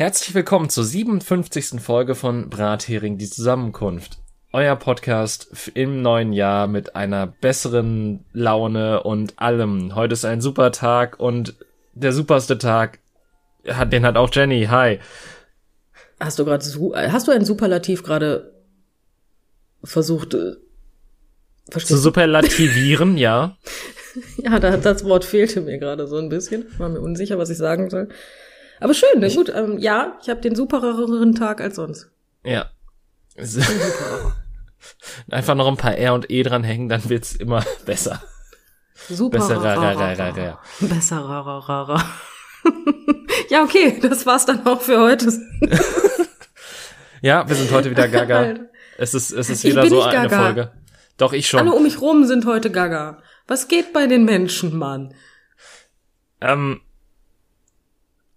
Herzlich willkommen zur 57. Folge von Brathering, die Zusammenkunft. Euer Podcast im neuen Jahr mit einer besseren Laune und allem. Heute ist ein super Tag und der superste Tag, den hat auch Jenny. Hi. Hast du einen Superlativ gerade versucht zu superlativieren? Ja. Ja, das Wort fehlte mir gerade so ein bisschen. Ich war mir unsicher, was ich sagen soll. Aber schön, ne? Gut. Ja, ich habe den supereren Tag als sonst. Ja. Einfach noch ein paar R und E dranhängen, dann wird's immer besser. Super. Besser. Ja, okay, das war's dann auch für heute. Ja, wir sind heute wieder gaga. Es ist wieder so eine gaga. Folge. Doch, ich schon. Alle um mich rum sind heute gaga. Was geht bei den Menschen, Mann?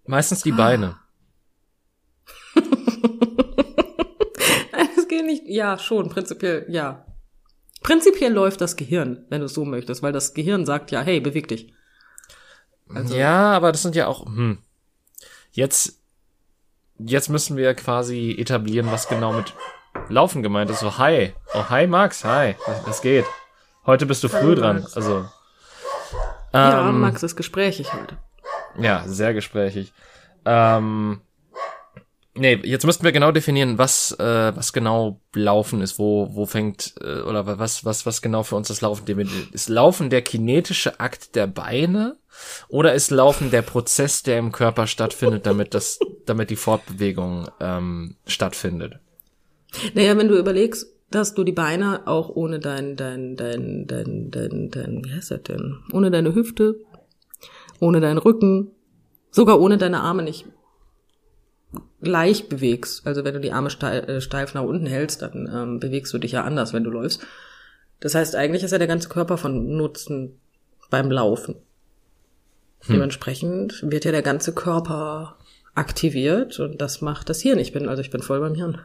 Meistens die Beine. Das geht nicht. Ja, schon, prinzipiell, ja. Prinzipiell läuft das Gehirn, wenn du es so möchtest, weil das Gehirn sagt ja, hey, beweg dich. Also, ja, aber das sind ja auch, Jetzt müssen wir quasi etablieren, was genau mit Laufen gemeint ist. So, hi. Oh, hi, Max, hi. Das geht. Heute bist du früh dran, also. Ja, Max ist gesprächig heute. Ja, sehr gesprächig. Jetzt müssten wir genau definieren, was genau Laufen ist, wo fängt, oder was genau für uns das Laufen definiert. Ist Laufen der kinetische Akt der Beine? Oder ist Laufen der Prozess, der im Körper stattfindet, damit die Fortbewegung stattfindet? Naja, wenn du überlegst, dass du die Beine auch ohne dein, wie heißt das denn? Ohne deine Hüfte, ohne deinen Rücken, sogar ohne deine Arme nicht gleich bewegst. Also wenn du die Arme steif nach unten hältst, dann bewegst du dich ja anders, wenn du läufst. Das heißt, eigentlich ist ja der ganze Körper von Nutzen beim Laufen. Dementsprechend wird ja der ganze Körper aktiviert und das macht das Hirn. Ich bin voll beim Hirn.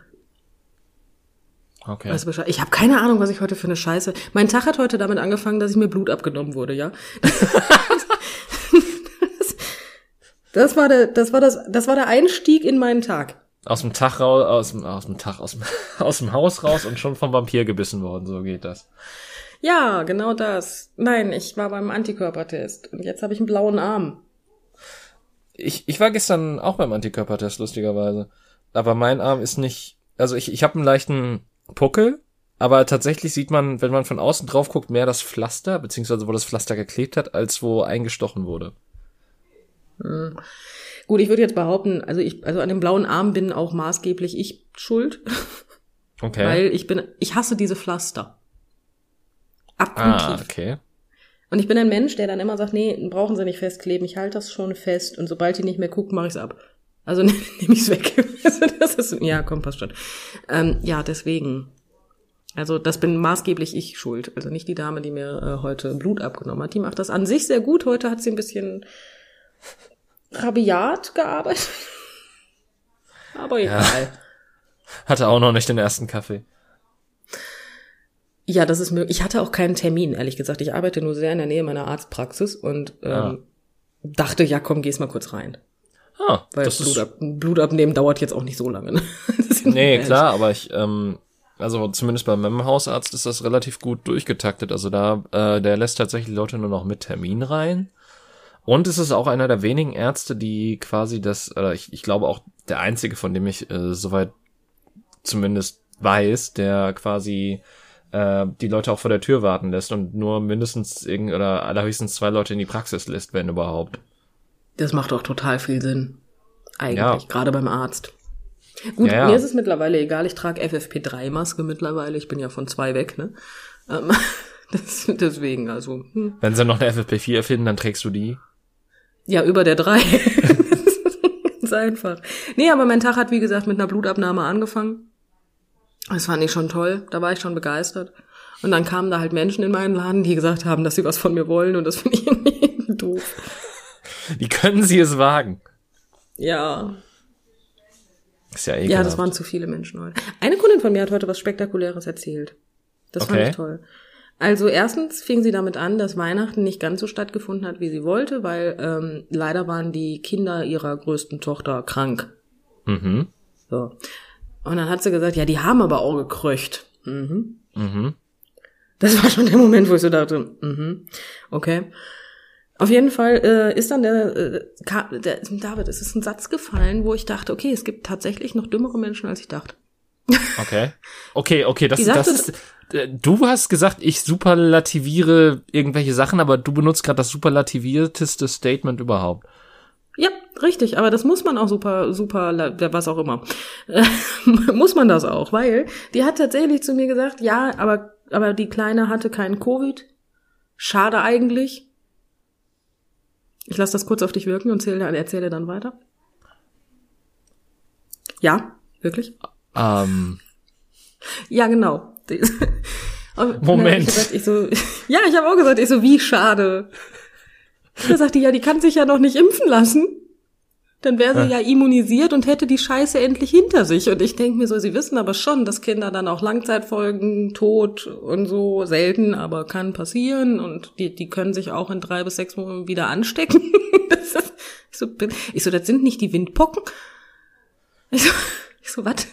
Okay. Weißt du Bescheid? Ich habe keine Ahnung, was ich heute für eine Scheiße. Mein Tag hat heute damit angefangen, dass ich mir Blut abgenommen wurde, ja. Das war der Einstieg in meinen Tag. Aus dem Haus raus und schon vom Vampir gebissen worden, so geht das. Ja, genau das. Nein, ich war beim Antikörpertest und jetzt habe ich einen blauen Arm. Ich war gestern auch beim Antikörpertest, lustigerweise. Aber mein Arm ist nicht... Also ich habe einen leichten Puckel, aber tatsächlich sieht man, wenn man von außen drauf guckt, mehr das Pflaster, beziehungsweise wo das Pflaster geklebt hat, als wo eingestochen wurde. Hm. Gut, ich würde jetzt behaupten, also an dem blauen Arm bin auch maßgeblich ich schuld. Okay. Weil ich hasse diese Pflaster. Abgrundtief. Ah, okay. Und ich bin ein Mensch, der dann immer sagt, nee, brauchen sie nicht festkleben, ich halte das schon fest und sobald die nicht mehr guckt, mache ich es ab. Also nehme ich es weg. Das ist, ja, komm, passt schon. Ja, deswegen. Also das bin maßgeblich ich schuld. Also nicht die Dame, die mir heute Blut abgenommen hat. Die macht das an sich sehr gut. Heute hat sie ein bisschen rabiat gearbeitet. Aber egal. Ja. Hatte auch noch nicht den ersten Kaffee. Ja, das ist möglich. Ich hatte auch keinen Termin, ehrlich gesagt. Ich arbeite nur sehr in der Nähe meiner Arztpraxis und dachte, ja komm, geh's mal kurz rein. Ah, weil das Blut abnehmen dauert jetzt auch nicht so lange. Ne? Nee, klar, aber ich, also zumindest bei meinem Hausarzt ist das relativ gut durchgetaktet. Also da, der lässt tatsächlich Leute nur noch mit Termin rein. Und es ist auch einer der wenigen Ärzte, die quasi das, oder ich glaube auch der einzige, von dem ich soweit zumindest weiß, der quasi die Leute auch vor der Tür warten lässt und nur mindestens oder allerhöchstens 2 Leute in die Praxis lässt, wenn überhaupt. Das macht auch total viel Sinn. Eigentlich, gerade beim Arzt. Gut, ja. Mir ist es mittlerweile egal, ich trage FFP3-Maske mittlerweile, ich bin ja von 2 weg, ne? Deswegen, also. Hm. Wenn sie noch eine FFP4 erfinden, dann trägst du die? Ja, über der 3. Ganz einfach. Nee, aber mein Tag hat, wie gesagt, mit einer Blutabnahme angefangen. Das fand ich schon toll, da war ich schon begeistert. Und dann kamen da halt Menschen in meinen Laden, die gesagt haben, dass sie was von mir wollen und das finde ich irgendwie doof. Wie können sie es wagen? Ja. Ist ja egal. Ja, das waren zu viele Menschen heute. Eine Kundin von mir hat heute was Spektakuläres erzählt. Das fand ich toll. Also erstens fing sie damit an, dass Weihnachten nicht ganz so stattgefunden hat, wie sie wollte, weil leider waren die Kinder ihrer größten Tochter krank. Mhm. So. Und dann hat sie gesagt, ja, die haben aber auch gekröcht. Mhm. Mhm. Das war schon der Moment, wo ich so dachte, okay. Auf jeden Fall ist dann der David, es ist ein Satz gefallen, wo ich dachte, okay, es gibt tatsächlich noch dümmere Menschen, als ich dachte. Okay, du hast gesagt, ich superlativiere irgendwelche Sachen, aber du benutzt gerade das superlativierteste Statement überhaupt. Ja, richtig, aber das muss man auch super, was auch immer. Muss man das auch, weil die hat tatsächlich zu mir gesagt, ja, aber die Kleine hatte keinen Covid. Schade eigentlich. Ich lasse das kurz auf dich wirken und erzähle dann weiter. Ja, wirklich? Ja, genau. Moment. Ich habe auch gesagt, wie schade. Da sagt die, ja, die kann sich ja noch nicht impfen lassen. Dann wäre sie ja immunisiert und hätte die Scheiße endlich hinter sich. Und ich denke mir so, sie wissen aber schon, dass Kinder dann auch Langzeitfolgen, Tod und so, selten, aber kann passieren. Und die können sich auch in 3 bis 6 Monaten wieder anstecken. Das sind nicht die Windpocken. Ich so, was?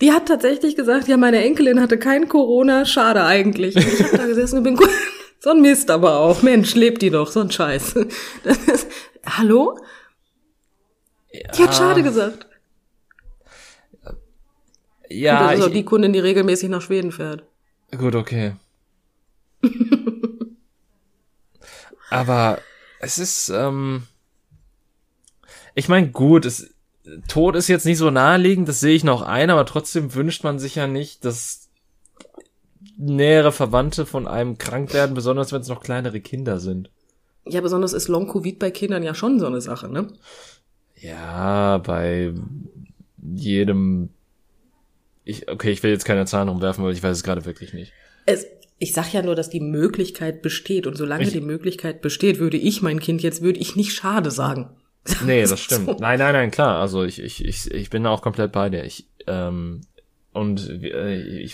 Die hat tatsächlich gesagt, ja, meine Enkelin hatte kein Corona, schade eigentlich. Und ich habe da gesessen und bin gut. So ein Mist aber auch. Mensch, lebt die doch, so ein Scheiß. Hallo? Ja. Die hat schade gesagt. Ja. Und das ist auch die Kundin, die regelmäßig nach Schweden fährt. Gut, okay. Aber es ist, ich meine, gut, Tod ist jetzt nicht so naheliegend, das sehe ich noch ein, aber trotzdem wünscht man sich ja nicht, dass nähere Verwandte von einem krank werden, besonders wenn es noch kleinere Kinder sind. Ja, besonders ist Long-Covid bei Kindern ja schon so eine Sache, ne? Ja, bei jedem... Ich will jetzt keine Zahlen rumwerfen, weil ich weiß es gerade wirklich nicht. Ich sag ja nur, dass die Möglichkeit besteht und solange die Möglichkeit besteht, würde ich nicht schade sagen. Nee, das stimmt. So. Nein, klar. Also ich bin da auch komplett bei dir. Ich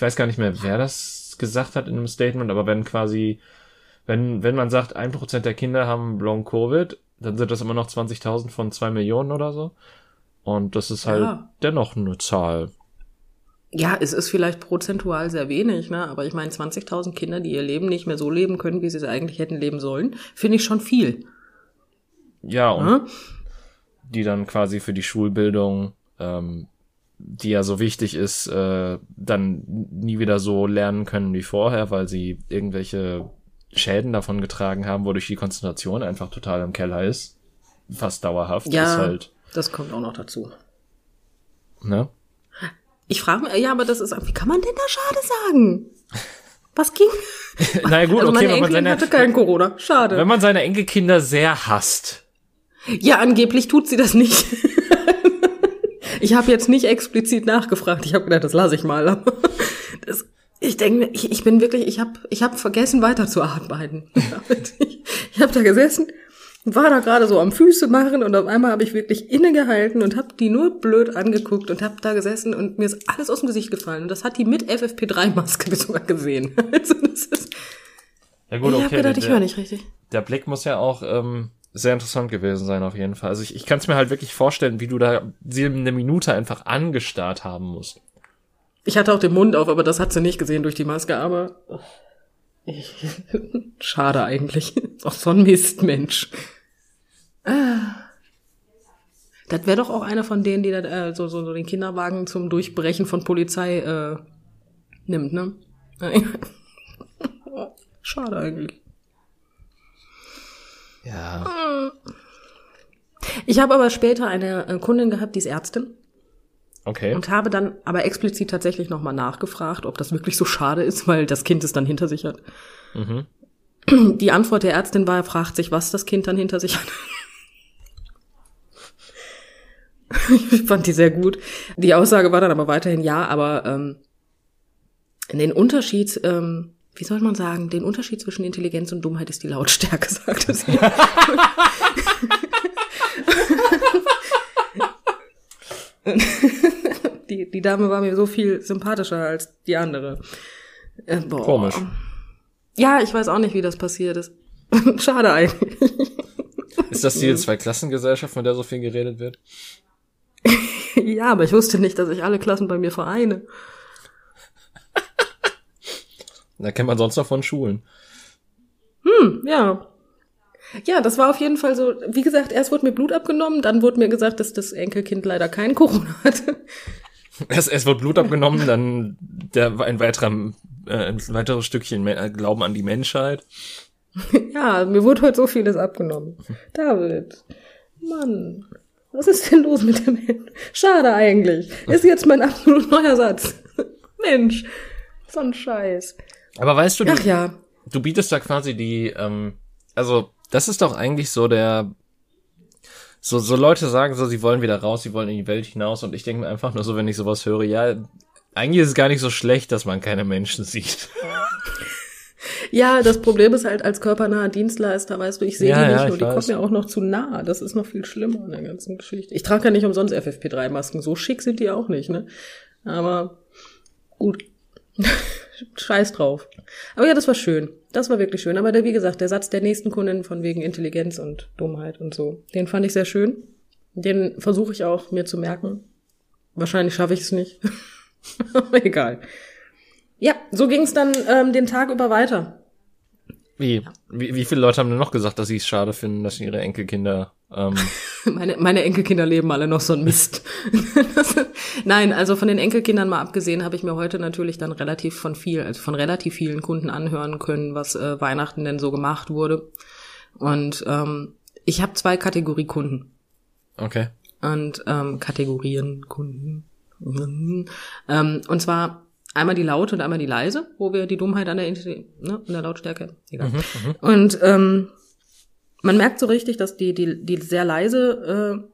weiß gar nicht mehr, wer das gesagt hat in einem Statement, aber wenn man sagt, 1% der Kinder haben Long-Covid, dann sind das immer noch 20.000 von 2 Millionen oder so. Und das ist halt dennoch eine Zahl. Ja, es ist vielleicht prozentual sehr wenig, ne? Aber ich meine, 20.000 Kinder, die ihr Leben nicht mehr so leben können, wie sie es eigentlich hätten leben sollen, finde ich schon viel. Ja, und die dann quasi für die Schulbildung, die ja so wichtig ist, dann nie wieder so lernen können wie vorher, weil sie irgendwelche Schäden davon getragen haben, wodurch die Konzentration einfach total im Keller ist. Fast dauerhaft. Ja, ist halt, das kommt auch noch dazu. Ne? Ich frage mich, ja, aber das ist, wie kann man denn da schade sagen? Was ging? Na gut, also okay, meine Enkelin hatte kein Corona. Schade. Wenn man seine Enkelkinder sehr hasst. Ja, angeblich tut sie das nicht. Ich habe jetzt nicht explizit nachgefragt. Ich habe gedacht, das lasse ich mal. Ich denke, ich bin wirklich, ich habe vergessen weiterzuarbeiten. Ich habe da gesessen, war da gerade so am Füße machen und auf einmal habe ich wirklich innegehalten und habe die nur blöd angeguckt und habe da gesessen und mir ist alles aus dem Gesicht gefallen. Und das hat die mit FFP3-Maske sogar gesehen. Also das ist, ja gut, okay, ich habe gedacht, ich höre nicht richtig. Der Blick muss ja auch sehr interessant gewesen sein auf jeden Fall. Also ich kann es mir halt wirklich vorstellen, wie du da sie eine Minute einfach angestarrt haben musst. Ich hatte auch den Mund auf, aber das hat sie nicht gesehen durch die Maske, aber schade eigentlich. Auch so ein Mistmensch. Das wäre doch auch einer von denen, die das, so den Kinderwagen zum Durchbrechen von Polizei nimmt, ne? Schade eigentlich. Ja. Ich habe aber später eine Kundin gehabt, die ist Ärztin. Okay. Und habe dann aber explizit tatsächlich nochmal nachgefragt, ob das wirklich so schade ist, weil das Kind es dann hinter sich hat. Mhm. Die Antwort der Ärztin war, er fragt sich, was das Kind dann hinter sich hat. Ich fand die sehr gut. Die Aussage war dann aber weiterhin, ja, aber den Unterschied, wie soll man sagen, den Unterschied zwischen Intelligenz und Dummheit ist die Lautstärke, sagte sie. Die Dame war mir so viel sympathischer als die andere. Komisch. Ja, ich weiß auch nicht, wie das passiert ist. Schade eigentlich. Ist das die Zweiklassengesellschaft, von der so viel geredet wird? Ja, aber ich wusste nicht, dass ich alle Klassen bei mir vereine. Da kennt man sonst noch von Schulen. Ja. Ja, das war auf jeden Fall so, wie gesagt, erst wurde mir Blut abgenommen, dann wurde mir gesagt, dass das Enkelkind leider kein Corona hatte. Erst wurde Blut abgenommen, dann ein weiteres Stückchen Glauben an die Menschheit. Ja, mir wurde heute so vieles abgenommen. David, Mann, was ist denn los mit dem Menschen? Schade eigentlich. Ist jetzt mein absolut neuer Satz. Mensch, so ein Scheiß. Aber weißt du, du bietest da quasi die, also das ist doch eigentlich so der, so Leute sagen so, sie wollen wieder raus, sie wollen in die Welt hinaus, und ich denke mir einfach nur so, wenn ich sowas höre, ja, eigentlich ist es gar nicht so schlecht, dass man keine Menschen sieht. Ja, das Problem ist halt, als körpernaher Dienstleister, weißt du, ich sehe die nicht nur, die kommen mir auch noch zu nah. Das ist noch viel schlimmer in der ganzen Geschichte. Ich trage ja nicht umsonst FFP3-Masken, so schick sind die auch nicht, ne? Aber gut, scheiß drauf. Aber ja, das war schön, das war wirklich schön. Aber wie gesagt, der Satz der nächsten Kundin von wegen Intelligenz und Dummheit und so, den fand ich sehr schön. Den versuche ich auch, mir zu merken. Wahrscheinlich schaffe ich es nicht. Aber egal. Ja, so ging es dann den Tag über weiter. Wie viele Leute haben denn noch gesagt, dass sie es schade finden, dass ihre Enkelkinder... Meine Enkelkinder leben alle noch so ein Mist. Nein, also von den Enkelkindern mal abgesehen, habe ich mir heute natürlich dann von relativ vielen Kunden anhören können, was Weihnachten denn so gemacht wurde. Und ich habe 2 Kategorie Kunden. Okay. Und Kategorien Kunden. Und zwar... einmal die laute und einmal die leise, wo wir die Dummheit an der in der Lautstärke, egal. Und man merkt so richtig, dass die sehr leise,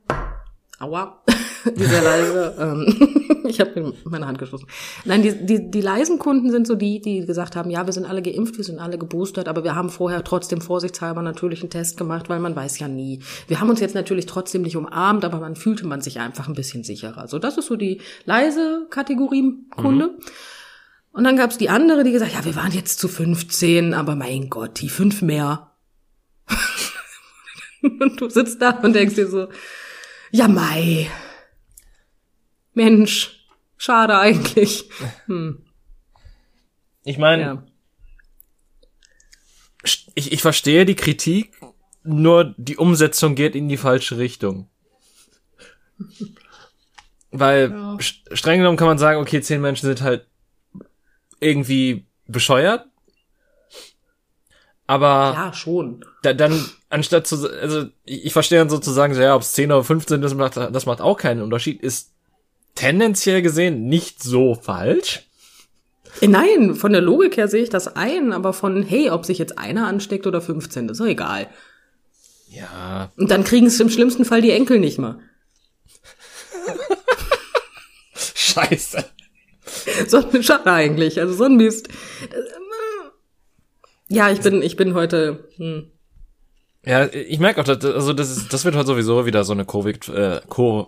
die sehr leise, ich habe meine Hand geschossen. Nein, die leisen Kunden sind so die gesagt haben, ja, wir sind alle geimpft, wir sind alle geboostert, aber wir haben vorher trotzdem vorsichtshalber natürlich einen Test gemacht, weil man weiß ja nie. Wir haben uns jetzt natürlich trotzdem nicht umarmt, aber man fühlte man sich einfach ein bisschen sicherer. So, das ist so die leise Kategorie-Kunde. Und dann gab's die andere, die gesagt, ja, wir waren jetzt zu 15, aber mein Gott, die 5 mehr. Und du sitzt da und denkst dir so, ja, mei. Mensch, schade eigentlich. Ich meine, ich verstehe die Kritik, nur die Umsetzung geht in die falsche Richtung. Weil streng genommen kann man sagen, okay, 10 Menschen sind halt irgendwie bescheuert. Aber ja, schon. Dann anstatt zu, also ich verstehe dann sozusagen, so, ja, ob es 10 oder 15 ist, das macht auch keinen Unterschied, ist tendenziell gesehen nicht so falsch. Nein, von der Logik her sehe ich das ein, aber von, hey, ob sich jetzt einer ansteckt oder 15, das ist doch egal. Ja. Und dann kriegen es im schlimmsten Fall die Enkel nicht mal. Scheiße. So ein Schade eigentlich, also so ein Mist. Ja, ich bin heute... Ja, ich merke auch, also das wird heute sowieso wieder so eine Covid-Folge.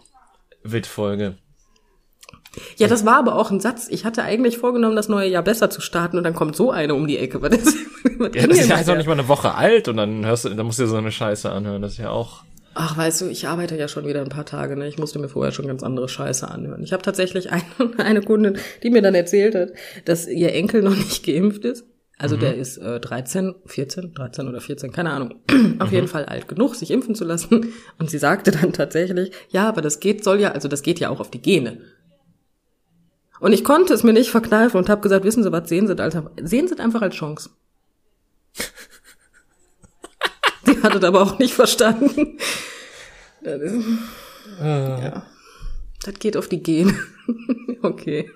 Ja, das war aber auch ein Satz. Ich hatte eigentlich vorgenommen, das neue Jahr besser zu starten, und dann kommt so eine um die Ecke. Das ist ja jetzt auch nicht mal eine Woche alt, und dann dann musst du dir so eine Scheiße anhören. Das ist ja auch... Ach, weißt du, ich arbeite ja schon wieder ein paar Tage, ne? Ich musste mir vorher schon ganz andere Scheiße anhören. Ich habe tatsächlich eine Kundin, die mir dann erzählt hat, dass ihr Enkel noch nicht geimpft ist. Also der ist 13 oder 14, keine Ahnung. Auf jeden Fall alt genug, sich impfen zu lassen. Und sie sagte dann tatsächlich, ja, aber das geht ja auch auf die Gene. Und ich konnte es mir nicht verkneifen und habe gesagt, wissen Sie was, sehen Sie es einfach als Chance. Sie hat es aber auch nicht verstanden. Ja. Das geht auf die Gene. Okay,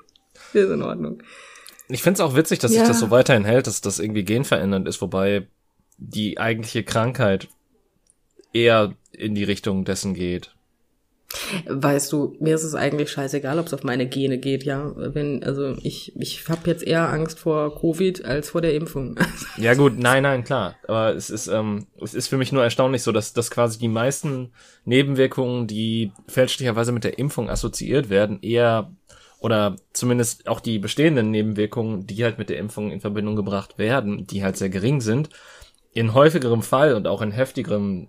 ist in Ordnung. Ich find's auch witzig, dass sich das so weiterhin hält, dass das irgendwie genverändernd ist, wobei die eigentliche Krankheit eher in die Richtung dessen geht. Weißt du, mir ist es eigentlich scheißegal, ob es auf meine Gene geht, ja. Ich habe jetzt eher Angst vor Covid als vor der Impfung. Ja gut, nein, klar. Aber es ist für mich nur erstaunlich so, dass quasi die meisten Nebenwirkungen, die fälschlicherweise mit der Impfung assoziiert werden, eher... oder zumindest auch die bestehenden Nebenwirkungen, die halt mit der Impfung in Verbindung gebracht werden, die halt sehr gering sind, in häufigerem Fall und auch in heftigeren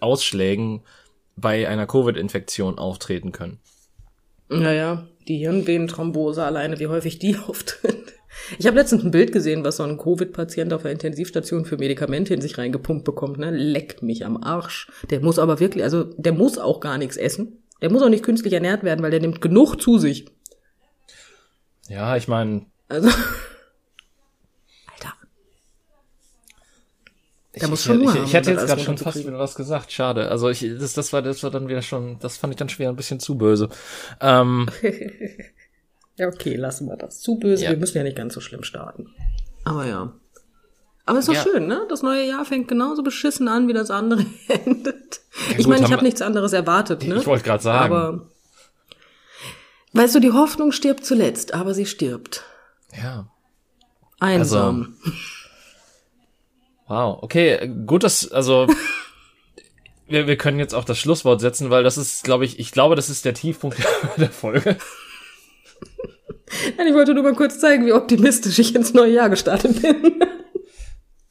Ausschlägen bei einer Covid-Infektion auftreten können. Naja, die Hirnvenenthrombose alleine, wie häufig die auftritt. Ich habe letztens ein Bild gesehen, was so ein Covid-Patient auf der Intensivstation für Medikamente in sich reingepumpt bekommt. Ne? Leckt mich am Arsch. Der muss aber wirklich, also der muss auch gar nichts essen. Der muss auch nicht künstlich ernährt werden, weil der nimmt genug zu sich. Ja, ich meine... Also... Alter. Ich hätte jetzt gerade schon fast wieder was gesagt. Schade. Also das war dann wieder schon... Das fand ich dann schon wieder ein bisschen zu böse. Ja, okay, lassen wir das. Zu böse, ja. Wir müssen ja nicht ganz so schlimm starten. Aber ja. Aber ist doch schön, ne? Das neue Jahr fängt genauso beschissen an, wie das andere endet. Ja, gut, ich meine, ich habe nichts anderes erwartet, ne? Ich wollte gerade sagen. Aber weißt du, die Hoffnung stirbt zuletzt, aber sie stirbt. Ja. Einsam. Also, wow, okay, gut, dass, also... wir können jetzt auch das Schlusswort setzen, weil das ist, glaube ich, das ist der Tiefpunkt der Folge. Ich wollte nur mal kurz zeigen, wie optimistisch ich ins neue Jahr gestartet bin.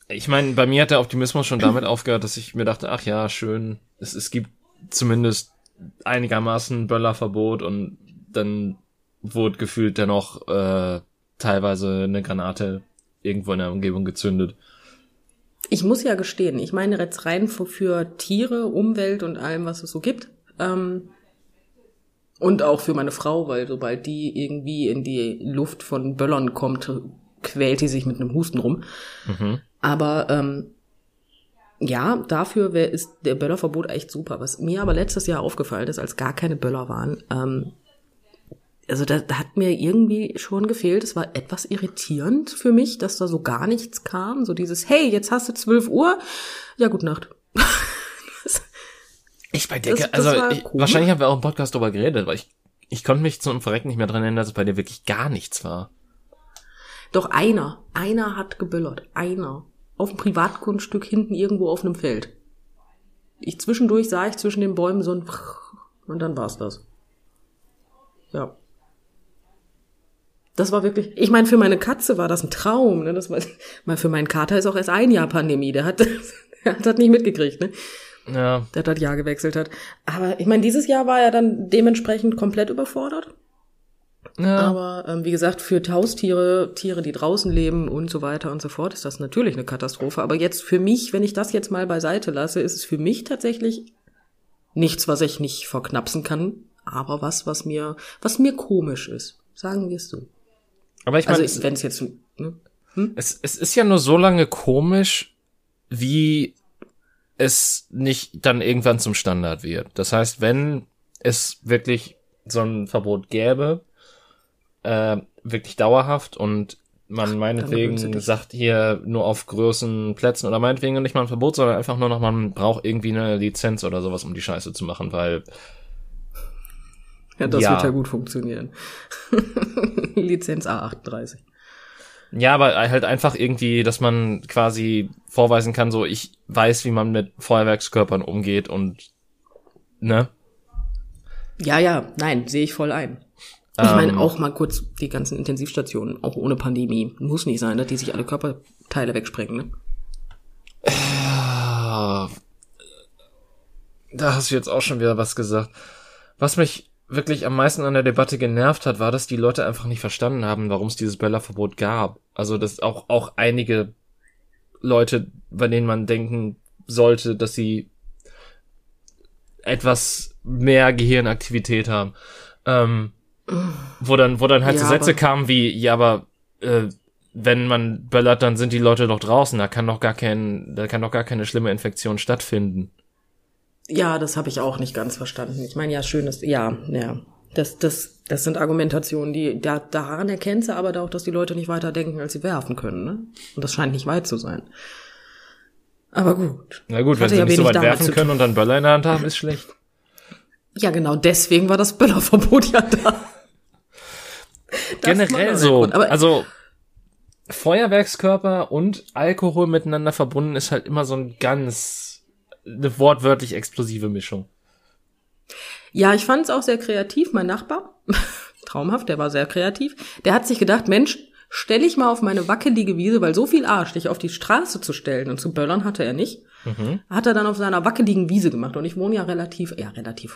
Ich meine, bei mir hat der Optimismus schon damit aufgehört, dass ich mir dachte, ach ja, schön, es gibt zumindest einigermaßen Böllerverbot und dann wurde gefühlt dennoch teilweise eine Granate irgendwo in der Umgebung gezündet. Ich muss ja gestehen, ich meine jetzt rein für Tiere, Umwelt und allem, was es so gibt, und auch für meine Frau, weil sobald die irgendwie in die Luft von Böllern kommt, quält die sich mit einem Husten rum. Mhm. Aber ja, dafür ist der Böllerverbot echt super. Was mir aber letztes Jahr aufgefallen ist, als gar keine Böller waren, also da hat mir irgendwie schon gefehlt. Es war etwas irritierend für mich, dass da so gar nichts kam. So dieses, hey, jetzt hast du 12 Uhr, ja, gute Nacht. Ich bei dir, wahrscheinlich haben wir auch im Podcast drüber geredet, weil ich konnte mich zum Verrecken nicht mehr dran erinnern, dass es bei dir wirklich gar nichts war. Doch einer hat geböllert, einer. Auf einem Privatgrundstück hinten irgendwo auf einem Feld. Zwischendurch sah ich zwischen den Bäumen so ein und dann war's das. Ja. Das war wirklich, ich meine, für meine Katze war das ein Traum, ne, das war, für meinen Kater ist auch erst ein Jahr Pandemie, der hat das nicht mitgekriegt, ne. Ja. Der das Jahr gewechselt hat. Aber ich meine, dieses Jahr war er dann dementsprechend komplett überfordert. Ja. Aber wie gesagt, für Haustiere, Tiere, die draußen leben und so weiter und so fort, ist das natürlich eine Katastrophe. Aber jetzt für mich, wenn ich das jetzt mal beiseite lasse, ist es für mich tatsächlich nichts, was ich nicht verknapsen kann, aber was mir komisch ist. Sagen wir es so. Aber ich meine, also, wenn es jetzt... Ne? Hm? Es ist ja nur so lange komisch, wie es nicht dann irgendwann zum Standard wird. Das heißt, wenn es wirklich so ein Verbot gäbe, wirklich dauerhaft und man meinetwegen sagt hier nur auf großen Plätzen oder meinetwegen nicht mal ein Verbot, sondern einfach nur noch, man braucht irgendwie eine Lizenz oder sowas, um die Scheiße zu machen, weil... Ja, das wird ja gut funktionieren. Lizenz A38. Ja, aber halt einfach irgendwie, dass man quasi vorweisen kann, so, ich weiß, wie man mit Feuerwerkskörpern umgeht und, ne? Ja, nein, sehe ich voll ein. Ich meine, auch mal kurz die ganzen Intensivstationen, auch ohne Pandemie. Muss nicht sein, dass die sich alle Körperteile wegsprengen, ne? Da hast du jetzt auch schon wieder was gesagt. Was mich wirklich am meisten an der Debatte genervt hat, war, dass die Leute einfach nicht verstanden haben, warum es dieses Böllerverbot gab. Also, dass auch einige Leute, bei denen man denken sollte, dass sie etwas mehr Gehirnaktivität haben, wo dann halt ja, so Sätze kamen wie, ja, aber wenn man böllert, dann sind die Leute doch draußen, da kann doch gar keine schlimme Infektion stattfinden. Ja, das habe ich auch nicht ganz verstanden. Ich meine, ja, schön ist, ja. Das sind Argumentationen, die, daran erkennst du aber auch, dass die Leute nicht weiter denken, als sie werfen können, ne? Und das scheint nicht weit zu sein. Aber gut. Na gut, wenn sie nicht so weit werfen können und dann Böller in der Hand haben, ist schlecht. Ja, genau, deswegen war das Böllerverbot ja da. Generell so. Also, Feuerwerkskörper und Alkohol miteinander verbunden ist halt immer so ein ganz, eine wortwörtlich explosive Mischung. Ja, ich fand es auch sehr kreativ. Mein Nachbar, traumhaft, der war sehr kreativ, der hat sich gedacht, Mensch, stelle ich mal auf meine wackelige Wiese, weil so viel Arsch, dich auf die Straße zu stellen und zu böllern, hatte er nicht. Hat er dann auf seiner wackeligen Wiese gemacht. Und ich wohne ja relativ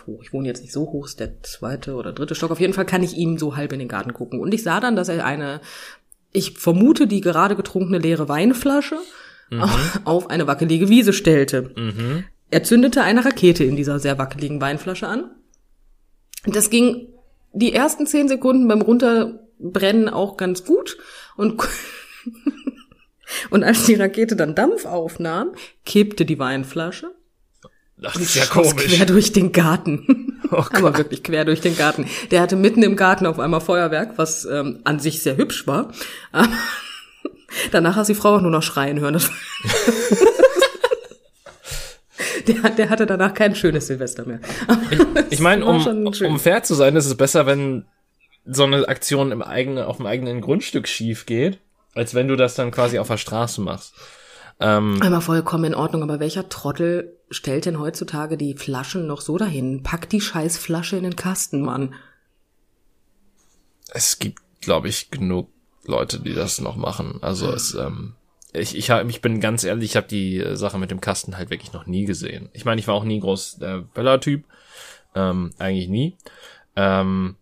hoch. Ich wohne jetzt nicht so hoch, ist der zweite oder dritte Stock. Auf jeden Fall kann ich ihm so halb in den Garten gucken. Und ich sah dann, dass er eine, ich vermute, die gerade getrunkene leere Weinflasche auf eine wackelige Wiese stellte. Er zündete eine Rakete in dieser sehr wackeligen Weinflasche an. Das ging die ersten 10 Sekunden beim Runterbrennen auch ganz gut. Und als die Rakete dann Dampf aufnahm, kippte die Weinflasche. Das ist ja komisch. Quer durch den Garten. Oh, aber wirklich quer durch den Garten. Der hatte mitten im Garten auf einmal Feuerwerk, was an sich sehr hübsch war. Aber danach hat die Frau auch nur noch schreien hören. Der hatte danach kein schönes Silvester mehr. Ich meine, um fair zu sein, ist es besser, wenn so eine Aktion auf dem eigenen Grundstück schief geht, als wenn du das dann quasi auf der Straße machst. Aber vollkommen in Ordnung. Aber welcher Trottel stellt denn heutzutage die Flaschen noch so dahin? Pack die Scheißflasche in den Kasten, Mann. Es gibt, glaube ich, genug Leute, die das noch machen. Also ich bin ganz ehrlich, ich habe die Sache mit dem Kasten halt wirklich noch nie gesehen. Ich meine, ich war auch nie groß der Böller-Typ. Eigentlich nie. Dementsprechend,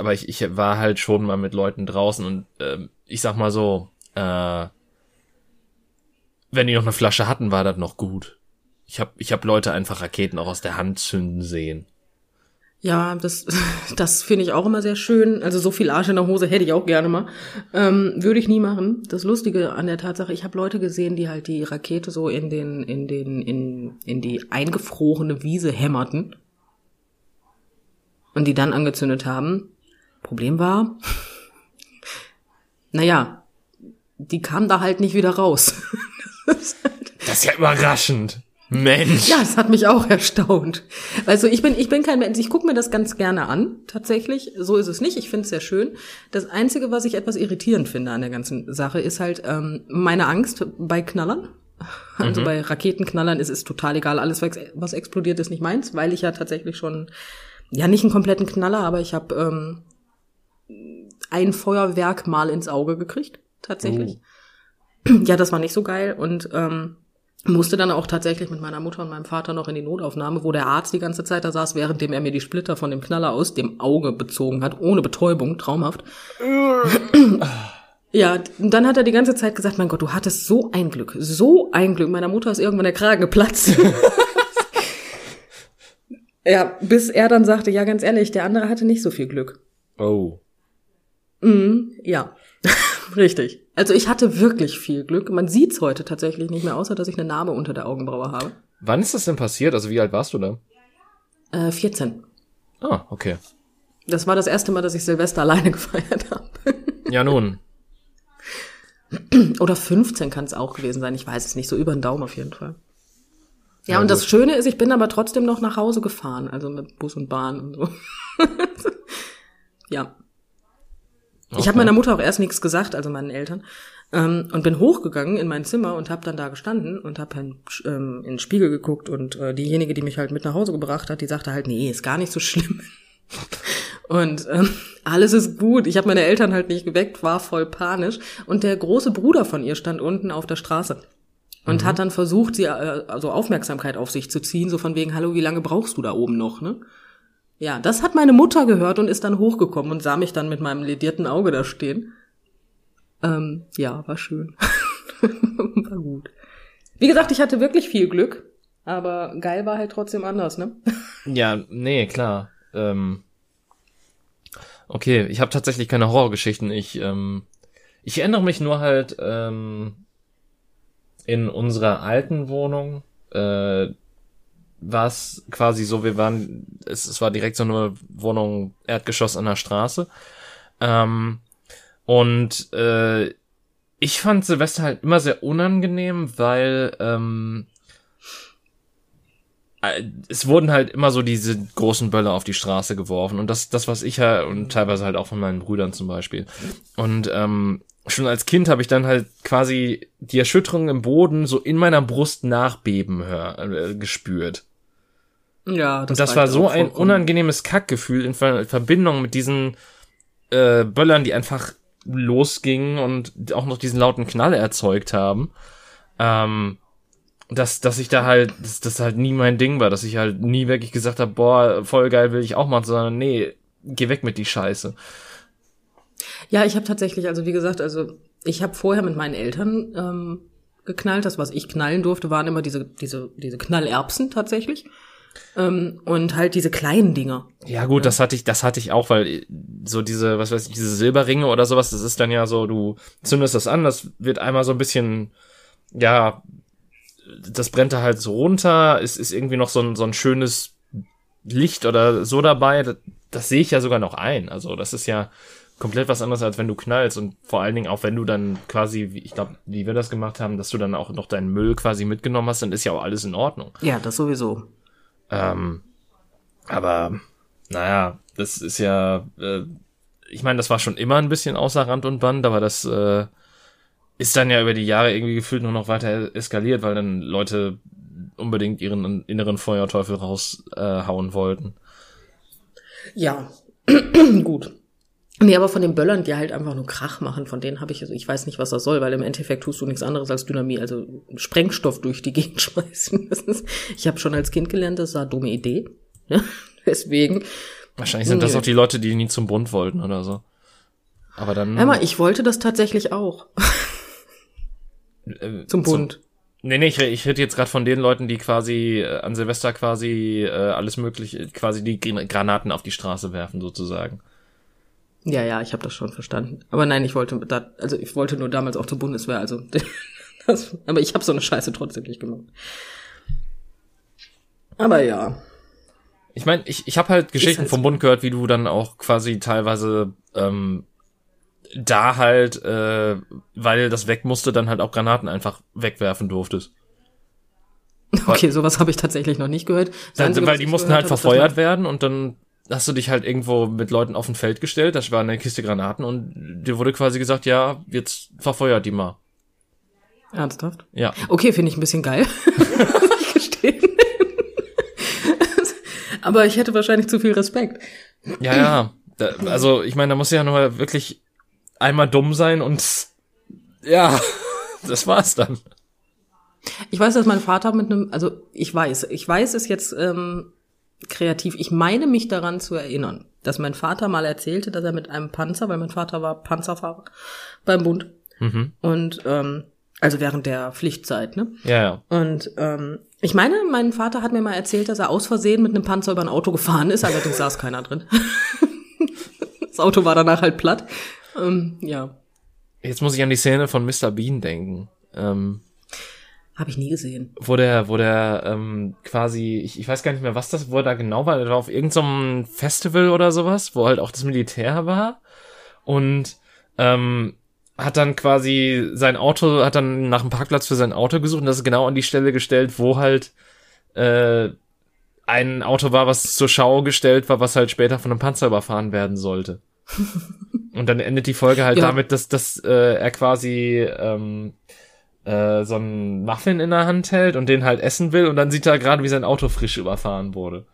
aber ich war halt schon mal mit Leuten draußen und ich sag mal so, wenn die noch eine Flasche hatten, war das noch gut. Ich hab Leute einfach Raketen auch aus der Hand zünden sehen. Ja, das finde ich auch immer sehr schön. Also so viel Arsch in der Hose hätte ich auch gerne mal. Würde ich nie machen. Das Lustige an der Tatsache, ich habe Leute gesehen, die halt die Rakete so in die eingefrorene Wiese hämmerten. Und die dann angezündet haben. Problem war, naja, die kamen da halt nicht wieder raus. Das ist ja überraschend. Mensch. Ja, das hat mich auch erstaunt. Also ich bin kein Mensch, ich gucke mir das ganz gerne an, tatsächlich. So ist es nicht, ich finde es sehr schön. Das Einzige, was ich etwas irritierend finde an der ganzen Sache, ist halt meine Angst bei Knallern. Also bei Raketenknallern ist es total egal, alles, was explodiert, ist nicht meins, weil ich ja tatsächlich schon... Ja, nicht einen kompletten Knaller, aber ich habe ein Feuerwerk mal ins Auge gekriegt, tatsächlich. Ja, das war nicht so geil und musste dann auch tatsächlich mit meiner Mutter und meinem Vater noch in die Notaufnahme, wo der Arzt die ganze Zeit da saß, währenddem er mir die Splitter von dem Knaller aus dem Auge bezogen hat, ohne Betäubung, traumhaft. Ja, dann hat er die ganze Zeit gesagt, mein Gott, du hattest so ein Glück. Meiner Mutter ist irgendwann der Kragen geplatzt. Ja, bis er dann sagte, ja, ganz ehrlich, der andere hatte nicht so viel Glück. Oh. Ja, richtig. Also ich hatte wirklich viel Glück. Man sieht's heute tatsächlich nicht mehr, außer dass ich eine Narbe unter der Augenbraue habe. Wann ist das denn passiert? Also wie alt warst du da? 14. Ah, okay. Das war das erste Mal, dass ich Silvester alleine gefeiert habe. Ja, nun. Oder 15 kann es auch gewesen sein. Ich weiß es nicht. So über den Daumen auf jeden Fall. Ja, und das Schöne ist, ich bin aber trotzdem noch nach Hause gefahren, also mit Bus und Bahn und so. Ja. Okay. Ich habe meiner Mutter auch erst nichts gesagt, also meinen Eltern, und bin hochgegangen in mein Zimmer und habe dann da gestanden und habe in den Spiegel geguckt und diejenige, die mich halt mit nach Hause gebracht hat, die sagte halt, nee, ist gar nicht so schlimm. Und alles ist gut. Ich habe meine Eltern halt nicht geweckt, war voll panisch. Und der große Bruder von ihr stand unten auf der Straße. Und hat dann versucht, sie also Aufmerksamkeit auf sich zu ziehen, so von wegen, hallo, wie lange brauchst du da oben noch, ne? Ja, das hat meine Mutter gehört und ist dann hochgekommen und sah mich dann mit meinem ledierten Auge da stehen. Ja, war schön. War gut. Wie gesagt, ich hatte wirklich viel Glück, aber geil war halt trotzdem anders, ne? Ja, nee, klar. Okay, ich habe tatsächlich keine Horrorgeschichten. Ich erinnere mich nur halt... in unserer alten Wohnung war es quasi so, es war direkt so eine Wohnung, Erdgeschoss an der Straße. Ich fand Silvester halt immer sehr unangenehm, weil es wurden halt immer so diese großen Böller auf die Straße geworfen. Und das was ich halt, und teilweise halt auch von meinen Brüdern zum Beispiel. Und schon als Kind habe ich dann halt quasi die Erschütterung im Boden so in meiner Brust nachbeben gespürt. Ja, das war so ein unangenehmes Kackgefühl in Verbindung mit diesen Böllern, die einfach losgingen und auch noch diesen lauten Knall erzeugt haben. dass ich da halt, dass das halt nie mein Ding war, dass ich halt nie wirklich gesagt habe, boah, voll geil, will ich auch machen, sondern nee, geh weg mit die Scheiße. Ja, ich habe tatsächlich, also wie gesagt, also ich habe vorher mit meinen Eltern geknallt. Das, was ich knallen durfte, waren immer diese Knallerbsen tatsächlich. Und halt diese kleinen Dinger. Ja gut, das hatte ich auch, weil so diese, was weiß ich, diese Silberringe oder sowas, das ist dann ja so, du zündest das an, das wird einmal so ein bisschen, ja, das brennt da halt so runter, es ist irgendwie noch so ein schönes Licht oder so dabei, das sehe ich ja sogar noch ein, also das ist ja komplett was anderes, als wenn du knallst und vor allen Dingen auch, wenn du dann quasi, ich glaube, wie wir das gemacht haben, dass du dann auch noch deinen Müll quasi mitgenommen hast, dann ist ja auch alles in Ordnung. Ja, das sowieso. Aber, naja, das ist ja, ich meine, das war schon immer ein bisschen außer Rand und Band, aber das ist dann ja über die Jahre irgendwie gefühlt nur noch weiter eskaliert, weil dann Leute unbedingt ihren inneren Feuerteufel raushauen wollten. Ja, gut. Nee, aber von den Böllern, die halt einfach nur Krach machen, von denen habe ich, also ich weiß nicht, was das soll, weil im Endeffekt tust du nichts anderes als Dynamit, also Sprengstoff durch die Gegend schmeißen. Ich habe schon als Kind gelernt, das war eine dumme Idee. Ja, deswegen. Wahrscheinlich sind das auch die Leute, die nie zum Bund wollten oder so. Aber dann. Hör mal, ich wollte das tatsächlich auch. Zum Bund. Nee, ich rede jetzt gerade von den Leuten, die quasi an Silvester quasi alles mögliche, quasi die Granaten auf die Straße werfen sozusagen. Ja, ich habe das schon verstanden. Aber nein, ich wollte nur damals auch zur Bundeswehr, also das, aber ich habe so eine Scheiße trotzdem nicht gemacht. Aber ja. Ich meine, ich habe halt Geschichten halt vom Bund gehört, wie du dann auch quasi teilweise da halt, weil das weg musste, dann halt auch Granaten einfach wegwerfen durftest. Okay, sowas habe ich tatsächlich noch nicht gehört. Weil die mussten halt verfeuert werden und dann hast du dich halt irgendwo mit Leuten auf ein Feld gestellt, das war eine Kiste Granaten und dir wurde quasi gesagt, ja, jetzt verfeuert die mal. Ernsthaft? Ja. Okay, finde ich ein bisschen geil. Muss ich gestehen. Aber ich hätte wahrscheinlich zu viel Respekt. Ja. Also, ich meine, da musst du ja nur wirklich einmal dumm sein und ja, das war's dann. Ich weiß, dass mein Vater mit einem, also ich weiß es jetzt, kreativ. Ich meine mich daran zu erinnern, dass mein Vater mal erzählte, dass er mit einem Panzer, weil mein Vater war Panzerfahrer beim Bund, und also während der Pflichtzeit, ne? Ja. Und ich meine, mein Vater hat mir mal erzählt, dass er aus Versehen mit einem Panzer über ein Auto gefahren ist, allerdings saß keiner drin. Das Auto war danach halt platt. Ja. Jetzt muss ich an die Szene von Mr. Bean denken. Habe ich nie gesehen. Wo der quasi, ich weiß gar nicht mehr, was das, wo er da genau war, der war auf irgendeinem Festival oder sowas, wo halt auch das Militär war und hat dann quasi hat dann nach einem Parkplatz für sein Auto gesucht und das ist genau an die Stelle gestellt, wo halt ein Auto war, was zur Schau gestellt war, was halt später von einem Panzer überfahren werden sollte. Und dann endet die Folge halt damit, dass er quasi so einen Muffin in der Hand hält und den halt essen will und dann sieht er gerade, wie sein Auto frisch überfahren wurde.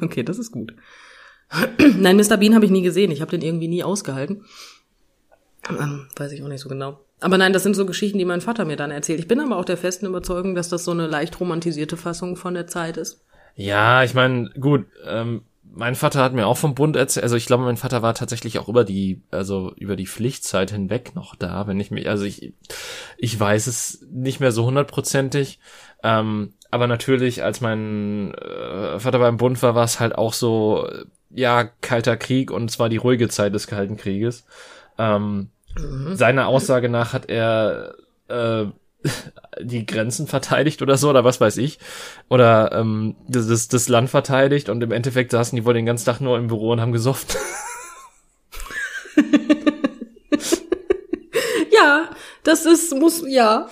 Okay, das ist gut. Nein, Mr. Bean habe ich nie gesehen. Ich habe den irgendwie nie ausgehalten. Weiß ich auch nicht so genau. Aber nein, das sind so Geschichten, die mein Vater mir dann erzählt. Ich bin aber auch der festen Überzeugung, dass das so eine leicht romantisierte Fassung von der Zeit ist. Ja, ich meine, gut, mein Vater hat mir auch vom Bund erzählt, also ich glaube, mein Vater war tatsächlich auch über die Pflichtzeit hinweg noch da, wenn ich mich, also ich weiß es nicht mehr so hundertprozentig, aber natürlich, als mein Vater beim Bund war, war es halt auch so, ja, kalter Krieg und zwar die ruhige Zeit des Kalten Krieges. Seiner Aussage nach hat er die Grenzen verteidigt oder so, oder was weiß ich, oder das Land verteidigt und im Endeffekt saßen die wohl den ganzen Tag nur im Büro und haben gesoffen. Ja, das ist, muss, ja.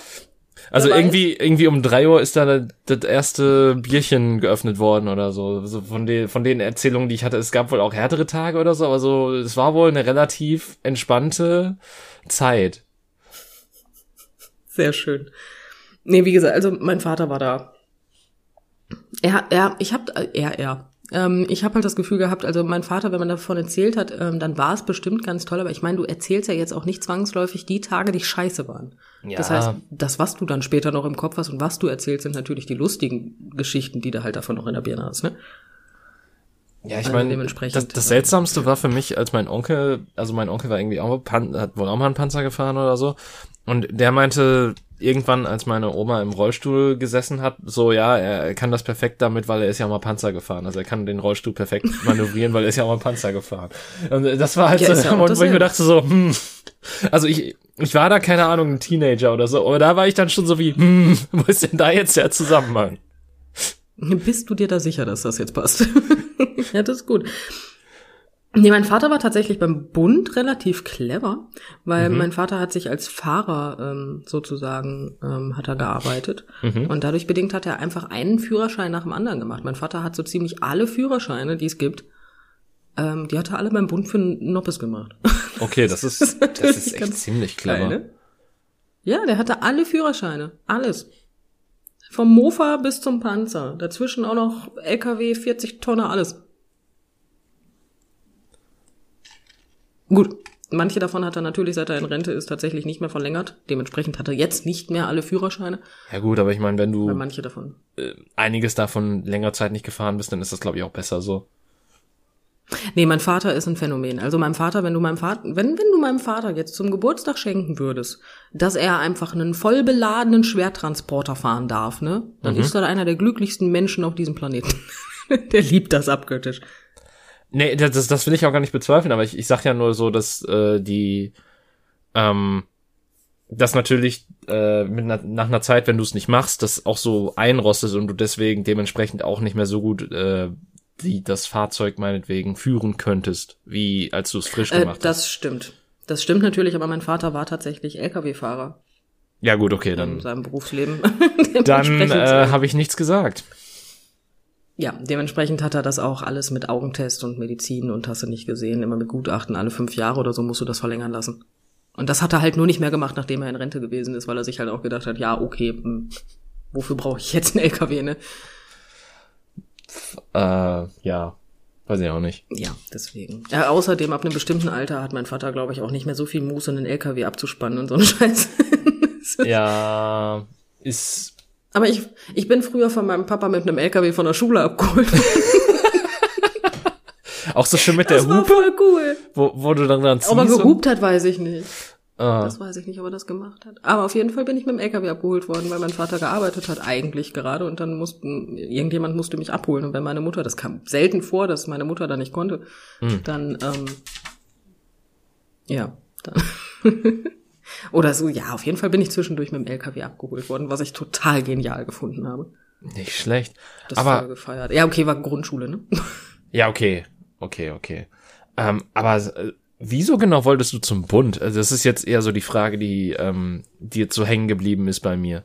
Also irgendwie um 3 Uhr ist da das erste Bierchen geöffnet worden oder so. Also von den Erzählungen, die ich hatte, es gab wohl auch härtere Tage oder so, aber so, es war wohl eine relativ entspannte Zeit. Sehr schön. Nee, wie gesagt, also mein Vater war da. Er, er, ich hab, er, er. Ich habe halt das Gefühl gehabt, also mein Vater, wenn man davon erzählt hat, dann war es bestimmt ganz toll, aber ich meine, du erzählst ja jetzt auch nicht zwangsläufig die Tage, die scheiße waren. Ja. Das heißt, das, was du dann später noch im Kopf hast und was du erzählst, sind natürlich die lustigen Geschichten, die du halt davon noch in der Birne hast, ne? Ja, ich meine, das Seltsamste war für mich, als mein Onkel war irgendwie auch, hat wohl auch mal einen Panzer gefahren oder so, und der meinte irgendwann, als meine Oma im Rollstuhl gesessen hat, so, ja, er kann das perfekt damit, weil er ist ja auch mal Panzer gefahren. Also er kann den Rollstuhl perfekt manövrieren, weil er ist ja auch mal Panzer gefahren. Und das war halt ja, so, ja, wo ich mir dachte so, also ich war da, keine Ahnung, ein Teenager oder so, aber da war ich dann schon so wie, wo ist denn da jetzt der Zusammenhang? Bist du dir da sicher, dass das jetzt passt? Ja, das ist gut. Nee, mein Vater war tatsächlich beim Bund relativ clever, weil mein Vater hat sich als Fahrer hat er gearbeitet. Und dadurch bedingt hat er einfach einen Führerschein nach dem anderen gemacht. Mein Vater hat so ziemlich alle Führerscheine, die es gibt, die hat er alle beim Bund für einen Noppes gemacht. Okay, das ist echt ziemlich clever. Kleine. Ja, der hatte alle Führerscheine, alles. Vom Mofa bis zum Panzer, dazwischen auch noch LKW, 40 Tonne, alles. Gut, manche davon hat er natürlich, seit er in Rente ist, tatsächlich nicht mehr verlängert. Dementsprechend hat er jetzt nicht mehr alle Führerscheine. Ja gut, aber ich meine, wenn du manche davon einiges davon längere Zeit nicht gefahren bist, dann ist das, glaube ich, auch besser so. Nee, mein Vater ist ein Phänomen. Also meinem Vater, wenn du meinem Vater jetzt zum Geburtstag schenken würdest, dass er einfach einen voll beladenen Schwertransporter fahren darf, ne? Dann ist er einer der glücklichsten Menschen auf diesem Planeten. Der liebt das abgöttisch. Nee, das will ich auch gar nicht bezweifeln, aber ich sag ja nur so, dass das natürlich nach einer Zeit, wenn du es nicht machst, das auch so einrostet und du deswegen dementsprechend auch nicht mehr so gut das Fahrzeug meinetwegen führen könntest, wie als du es frisch gemacht hast. Das stimmt natürlich, aber mein Vater war tatsächlich LKW-Fahrer. Ja gut, okay, dann. In seinem Berufsleben. Dann habe ich nichts gesagt. Ja, dementsprechend hat er das auch alles mit Augentest und Medizin und hast du nicht gesehen, immer mit Gutachten, alle 5 Jahre oder so musst du das verlängern lassen. Und das hat er halt nur nicht mehr gemacht, nachdem er in Rente gewesen ist, weil er sich halt auch gedacht hat, ja, okay, wofür brauche ich jetzt einen LKW, ne? Ja, weiß ich auch nicht. Ja, deswegen. Ja, außerdem, ab einem bestimmten Alter hat mein Vater, glaube ich, auch nicht mehr so viel Muße, einen LKW abzuspannen und so einen Scheiß. Ja, ist... Aber ich bin früher von meinem Papa mit einem LKW von der Schule abgeholt. Auch so schön mit der Hupe. Das war voll cool. Wo du dann ziehst. Ob er gehupt hat, weiß ich nicht. Ah. Das weiß ich nicht, ob er das gemacht hat. Aber auf jeden Fall bin ich mit dem LKW abgeholt worden, weil mein Vater gearbeitet hat eigentlich gerade. Und dann musste mich abholen. Und wenn meine Mutter, das kam selten vor, dass meine Mutter da nicht konnte, dann, dann... Oder so, ja, auf jeden Fall bin ich zwischendurch mit dem LKW abgeholt worden, was ich total genial gefunden habe. Nicht schlecht. Das war gefeiert. Ja, okay, war Grundschule, ne? Ja, okay. Aber wieso genau wolltest du zum Bund? Also das ist jetzt eher so die Frage, die dir so hängen geblieben ist bei mir.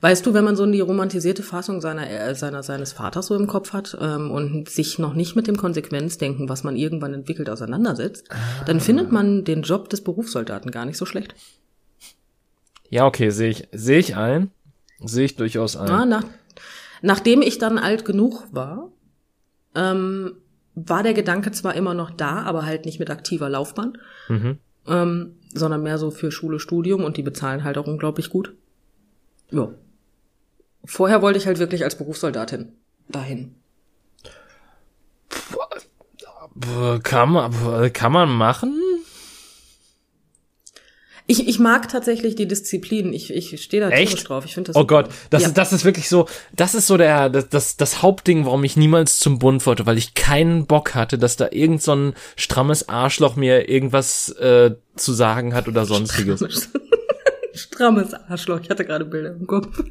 Weißt du, wenn man so die romantisierte Fassung seines Vaters so im Kopf hat und sich noch nicht mit dem Konsequenzdenken, was man irgendwann entwickelt, auseinandersetzt, dann findet man den Job des Berufssoldaten gar nicht so schlecht. Ja, okay, sehe ich ein. Sehe ich durchaus ein. Ja, nachdem ich dann alt genug war, war der Gedanke zwar immer noch da, aber halt nicht mit aktiver Laufbahn, sondern mehr so für Schule, Studium, und die bezahlen halt auch unglaublich gut. Ja. Vorher wollte ich halt wirklich als Berufssoldatin dahin. Kann man machen? Ich mag tatsächlich die Disziplin. Ich stehe da tierisch drauf. Ich finde das. Oh Gott, das ist wirklich so. Das ist so das Hauptding, warum ich niemals zum Bund wollte, weil ich keinen Bock hatte, dass da irgend so ein strammes Arschloch mir irgendwas zu sagen hat oder sonstiges. Strammes Arschloch, ich hatte gerade Bilder im Kopf.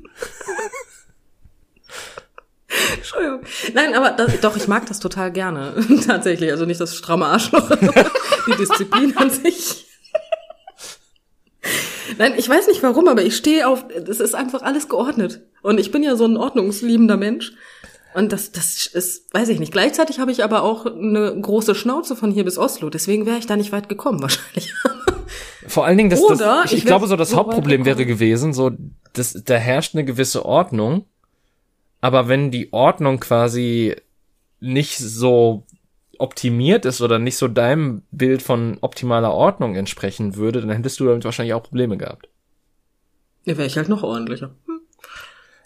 Entschuldigung. Nein, aber ich mag das total gerne, tatsächlich. Also nicht das stramme Arschloch, aber die Disziplin an sich. Nein, ich weiß nicht warum, aber ich stehe auf, es ist einfach alles geordnet. Und ich bin ja so ein ordnungsliebender Mensch. Und das ist, weiß ich nicht. Gleichzeitig habe ich aber auch eine große Schnauze von hier bis Oslo. Deswegen wäre ich da nicht weit gekommen, wahrscheinlich. Vor allen Dingen, ich glaube, so das Hauptproblem wäre gewesen, so, da herrscht eine gewisse Ordnung, Aber wenn die Ordnung quasi nicht so optimiert ist oder nicht so deinem Bild von optimaler Ordnung entsprechen würde, dann hättest du damit wahrscheinlich auch Probleme gehabt. Ja, wäre ich halt noch ordentlicher.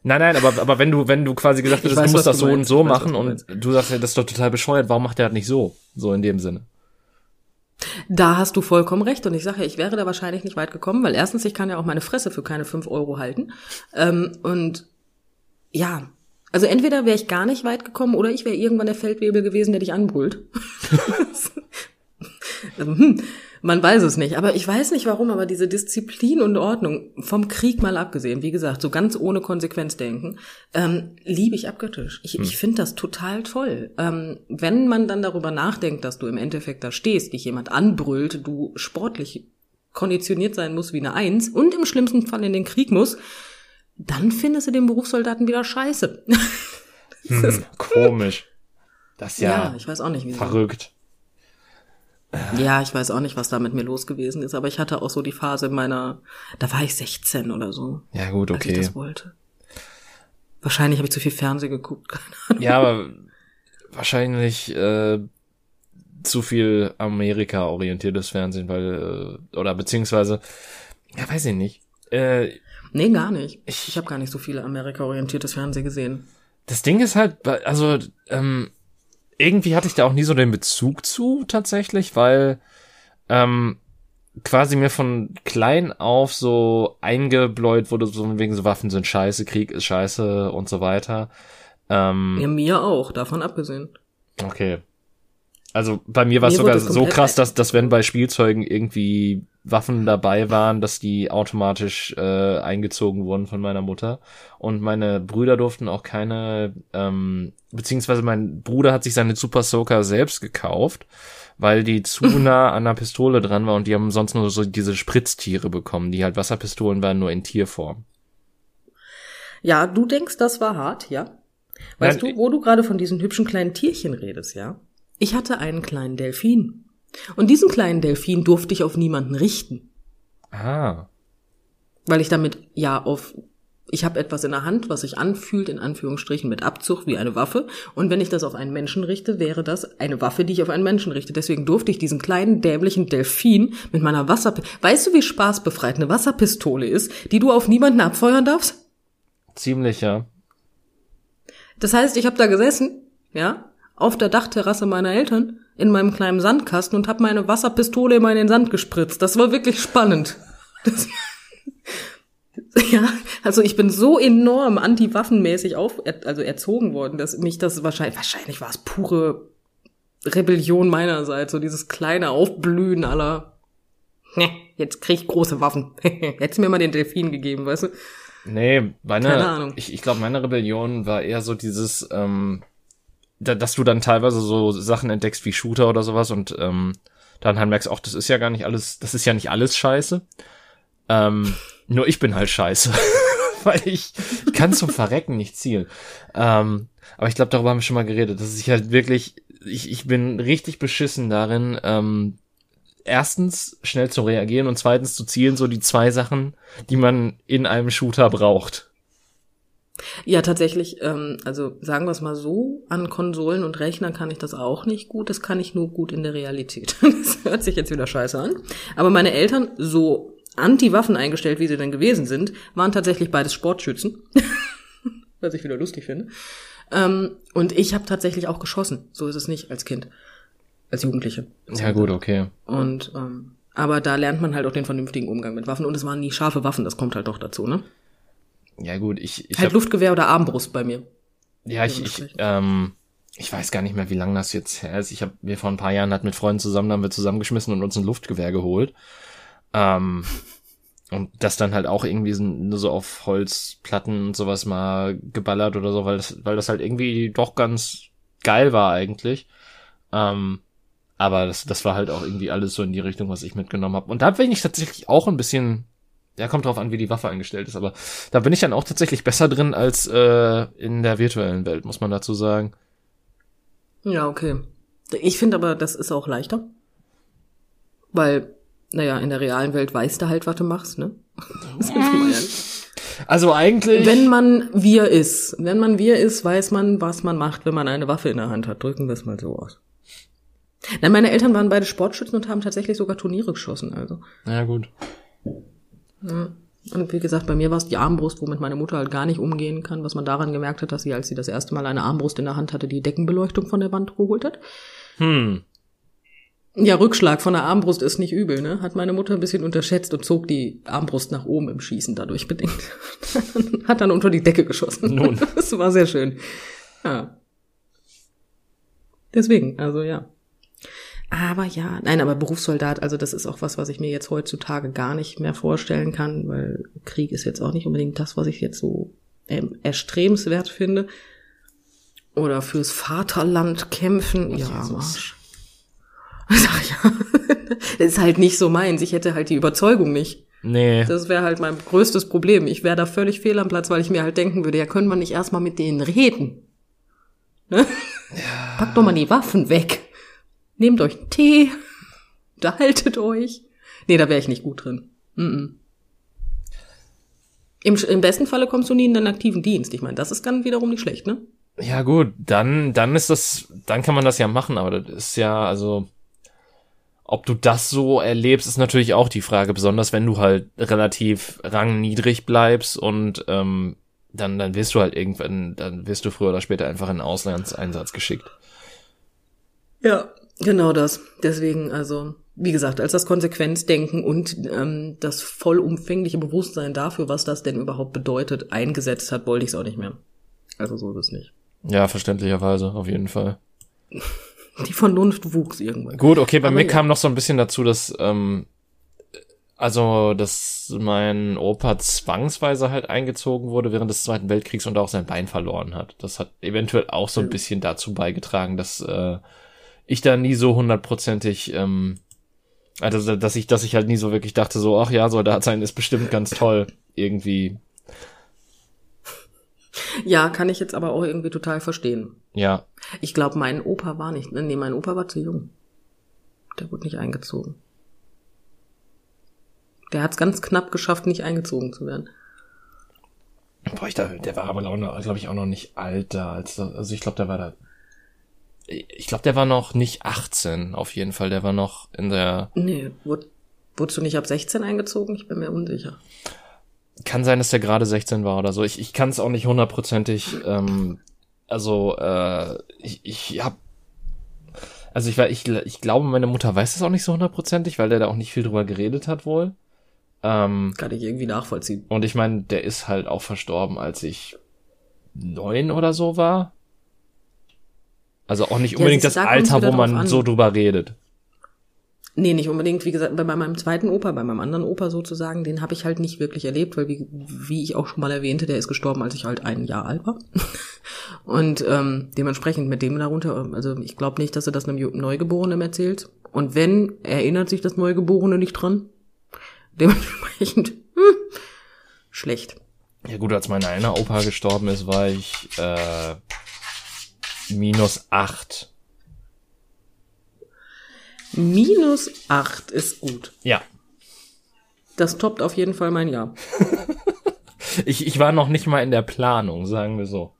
Nein, aber wenn du quasi gesagt hättest, du musst das so und so machen und du sagst, ja, das ist doch total bescheuert, warum macht der das nicht so? So in dem Sinne. Da hast du vollkommen recht und ich sage ja, ich wäre da wahrscheinlich nicht weit gekommen, weil erstens, ich kann ja auch meine Fresse für keine 5 € halten. Und ja, also entweder wäre ich gar nicht weit gekommen oder ich wäre irgendwann der Feldwebel gewesen, der dich anbrüllt. Man weiß es nicht, aber ich weiß nicht warum, aber diese Disziplin und Ordnung, vom Krieg mal abgesehen, wie gesagt, so ganz ohne Konsequenzdenken, liebe ich abgöttisch. Ich finde das total toll. Wenn man dann darüber nachdenkt, dass du im Endeffekt da stehst, dich jemand anbrüllt, du sportlich konditioniert sein musst wie eine Eins und im schlimmsten Fall in den Krieg musst, dann findest du den Berufssoldaten wieder scheiße. Komisch. Das ist ja ich weiß auch nicht, wieso. Verrückt. Ja, ich weiß auch nicht, was da mit mir los gewesen ist, aber ich hatte auch so die Phase da war ich 16 oder so. Ja gut, okay. Als ich das wollte. Wahrscheinlich habe ich zu viel Fernsehen geguckt, keine Ahnung. Ja, aber wahrscheinlich zu viel Amerika-orientiertes Fernsehen, weil oder beziehungsweise, ja, weiß ich nicht. Nee, gar nicht. Ich habe gar nicht so viel Amerika-orientiertes Fernsehen gesehen. Das Ding ist halt, also irgendwie hatte ich da auch nie so den Bezug zu tatsächlich, weil quasi mir von klein auf so eingebläut wurde, so wegen so Waffen sind scheiße, Krieg ist scheiße und so weiter. Ja, mir auch, davon abgesehen. Okay. Also bei mir war es sogar so krass, dass wenn bei Spielzeugen irgendwie Waffen dabei waren, dass die automatisch eingezogen wurden von meiner Mutter. Und meine Brüder durften auch keine, beziehungsweise mein Bruder hat sich seine Super Soaker selbst gekauft, weil die zu nah an einer Pistole dran war und die haben sonst nur so diese Spritztiere bekommen, die halt Wasserpistolen waren, nur in Tierform. Ja, du denkst, das war hart, ja? Weißt du, wo du gerade von diesen hübschen kleinen Tierchen redest, ja? Ich hatte einen kleinen Delfin. Und diesen kleinen Delfin durfte ich auf niemanden richten. Ah. Weil ich damit, ich habe etwas in der Hand, was sich anfühlt, in Anführungsstrichen, mit Abzug, wie eine Waffe. Und wenn ich das auf einen Menschen richte, wäre das eine Waffe, die ich auf einen Menschen richte. Deswegen durfte ich diesen kleinen, dämlichen Delfin mit meiner Wasserpistole... Weißt du, wie spaßbefreit eine Wasserpistole ist, die du auf niemanden abfeuern darfst? Ziemlich, ja. Das heißt, ich habe da gesessen, ja, auf der Dachterrasse meiner Eltern, in meinem kleinen Sandkasten und habe meine Wasserpistole immer in den Sand gespritzt. Das war wirklich spannend. Ja, also ich bin so enorm anti-waffenmäßig erzogen worden, dass mich das wahrscheinlich war es pure Rebellion meinerseits, so dieses kleine Aufblühen aller, ne, jetzt krieg ich große Waffen. Hättest mir mal den Delfin gegeben, weißt du? Nee, keine Ahnung. Ich glaube, meine Rebellion war eher so dieses, dass du dann teilweise so Sachen entdeckst wie Shooter oder sowas und dann halt merkst, das ist ja gar nicht alles, das ist ja nicht alles scheiße. Nur ich bin halt scheiße, weil ich kann zum Verrecken nicht zielen. Aber ich glaube, darüber haben wir schon mal geredet, dass ich halt wirklich, ich bin richtig beschissen darin, erstens schnell zu reagieren und zweitens zu zielen, so die zwei Sachen, die man in einem Shooter braucht. Ja, tatsächlich, also sagen wir es mal so, an Konsolen und Rechnern kann ich das auch nicht gut, das kann ich nur gut in der Realität. Das hört sich jetzt wieder scheiße an. Aber meine Eltern, so anti-Waffen eingestellt, wie sie denn gewesen sind, waren tatsächlich beides Sportschützen, was ich wieder lustig finde. Und ich habe tatsächlich auch geschossen, so ist es nicht als Kind, als Jugendliche. Ja gut, okay. Und aber da lernt man halt auch den vernünftigen Umgang mit Waffen und es waren nie scharfe Waffen, das kommt halt doch dazu, ne? Ja gut, ich halt Luftgewehr oder Armbrust bei mir. Ja, ich weiß gar nicht mehr, wie lange das jetzt her ist. Wir vor ein paar Jahren mit Freunden haben wir zusammengeschmissen und uns ein Luftgewehr geholt. Und das dann halt auch irgendwie nur so auf Holzplatten und sowas mal geballert oder so, weil das halt irgendwie doch ganz geil war eigentlich. Aber das war halt auch irgendwie alles so in die Richtung, was ich mitgenommen habe. Und da bin ich tatsächlich auch ein bisschen... Ja, kommt drauf an, wie die Waffe eingestellt ist, aber da bin ich dann auch tatsächlich besser drin als in der virtuellen Welt, muss man dazu sagen. Ja, okay. Ich finde aber, das ist auch leichter. Weil, in der realen Welt weißt du halt, was du machst, ne? Also eigentlich... Wenn man wir ist, weiß man, was man macht, wenn man eine Waffe in der Hand hat. Drücken wir es mal so aus. Nein, meine Eltern waren beide Sportschützen und haben tatsächlich sogar Turniere geschossen, also. Ja, gut. Ja. Und wie gesagt, bei mir war es die Armbrust, womit meine Mutter halt gar nicht umgehen kann, was man daran gemerkt hat, dass sie, als sie das erste Mal eine Armbrust in der Hand hatte, die Deckenbeleuchtung von der Wand geholt hat. Ja, Rückschlag von der Armbrust ist nicht übel, ne? Hat meine Mutter ein bisschen unterschätzt und zog die Armbrust nach oben im Schießen dadurch bedingt. Hat dann unter die Decke geschossen. Nun. Das war sehr schön. Ja. Deswegen, also ja. Aber ja, nein, aber Berufssoldat, also das ist auch was ich mir jetzt heutzutage gar nicht mehr vorstellen kann, weil Krieg ist jetzt auch nicht unbedingt das, was ich jetzt so erstrebenswert finde. Oder fürs Vaterland kämpfen, ja, Marsch. Sag ich ja. Das ist halt nicht so meins, ich hätte halt die Überzeugung nicht. Nee. Das wäre halt mein größtes Problem, ich wäre da völlig fehl am Platz, weil ich mir halt denken würde, ja, können wir nicht erstmal mit denen reden? Ne? Ja. Pack doch mal die Waffen weg. Nehmt euch einen Tee, unterhaltet euch. Nee, da wäre ich nicht gut drin. Im besten Falle kommst du nie in den aktiven Dienst. Ich meine, das ist dann wiederum nicht schlecht, ne? Ja gut, dann ist das, dann kann man das ja machen, aber das ist ja, also, ob du das so erlebst, ist natürlich auch die Frage, besonders wenn du halt relativ rangniedrig bleibst und dann wirst du halt irgendwann, dann wirst du früher oder später einfach in den Auslandseinsatz geschickt. Ja. Genau das. Deswegen, also, wie gesagt, als das Konsequenzdenken und das vollumfängliche Bewusstsein dafür, was das denn überhaupt bedeutet, eingesetzt hat, wollte ich es auch nicht mehr. Also so ist es nicht. Ja, verständlicherweise, auf jeden Fall. Die Vernunft wuchs irgendwann. Gut, okay, bei mir kam noch so ein bisschen dazu, dass, dass mein Opa zwangsweise halt eingezogen wurde während des Zweiten Weltkriegs und auch sein Bein verloren hat. Das hat eventuell auch so ein bisschen dazu beigetragen, dass ich da nie so hundertprozentig, also dass ich halt nie so wirklich dachte, so, ach ja, Soldat sein ist bestimmt ganz toll, irgendwie. Ja, kann ich jetzt aber auch irgendwie total verstehen. Ja. Ich glaube, mein Opa war zu jung. Der wurde nicht eingezogen. Der hat es ganz knapp geschafft, nicht eingezogen zu werden. Boah, der war aber, glaube ich, auch noch nicht alt da. Also ich glaube, der war noch nicht 18, auf jeden Fall. Der war noch in der... Nee, wurdest du nicht ab 16 eingezogen? Ich bin mir unsicher. Kann sein, dass der gerade 16 war oder so. Ich kann es auch nicht hundertprozentig... ich glaube, meine Mutter weiß es auch nicht so hundertprozentig, weil der da auch nicht viel drüber geredet hat wohl. Kann ich irgendwie nachvollziehen. Und ich meine, der ist halt auch verstorben, als ich 9 oder so war. Also auch nicht unbedingt das Alter, wo man so drüber redet. Nee, nicht unbedingt. Wie gesagt, bei meinem zweiten Opa, bei meinem anderen Opa sozusagen, den habe ich halt nicht wirklich erlebt, weil wie ich auch schon mal erwähnte, der ist gestorben, als ich halt ein Jahr alt war. Und dementsprechend mit dem darunter, also ich glaube nicht, dass er das einem Neugeborenen erzählt. Und wenn, erinnert sich das Neugeborene nicht dran. Dementsprechend schlecht. Ja gut, als mein einer Opa gestorben ist, war ich... -8. -8 ist gut. Ja. Das toppt auf jeden Fall mein Jahr. Ich war noch nicht mal in der Planung, sagen wir so.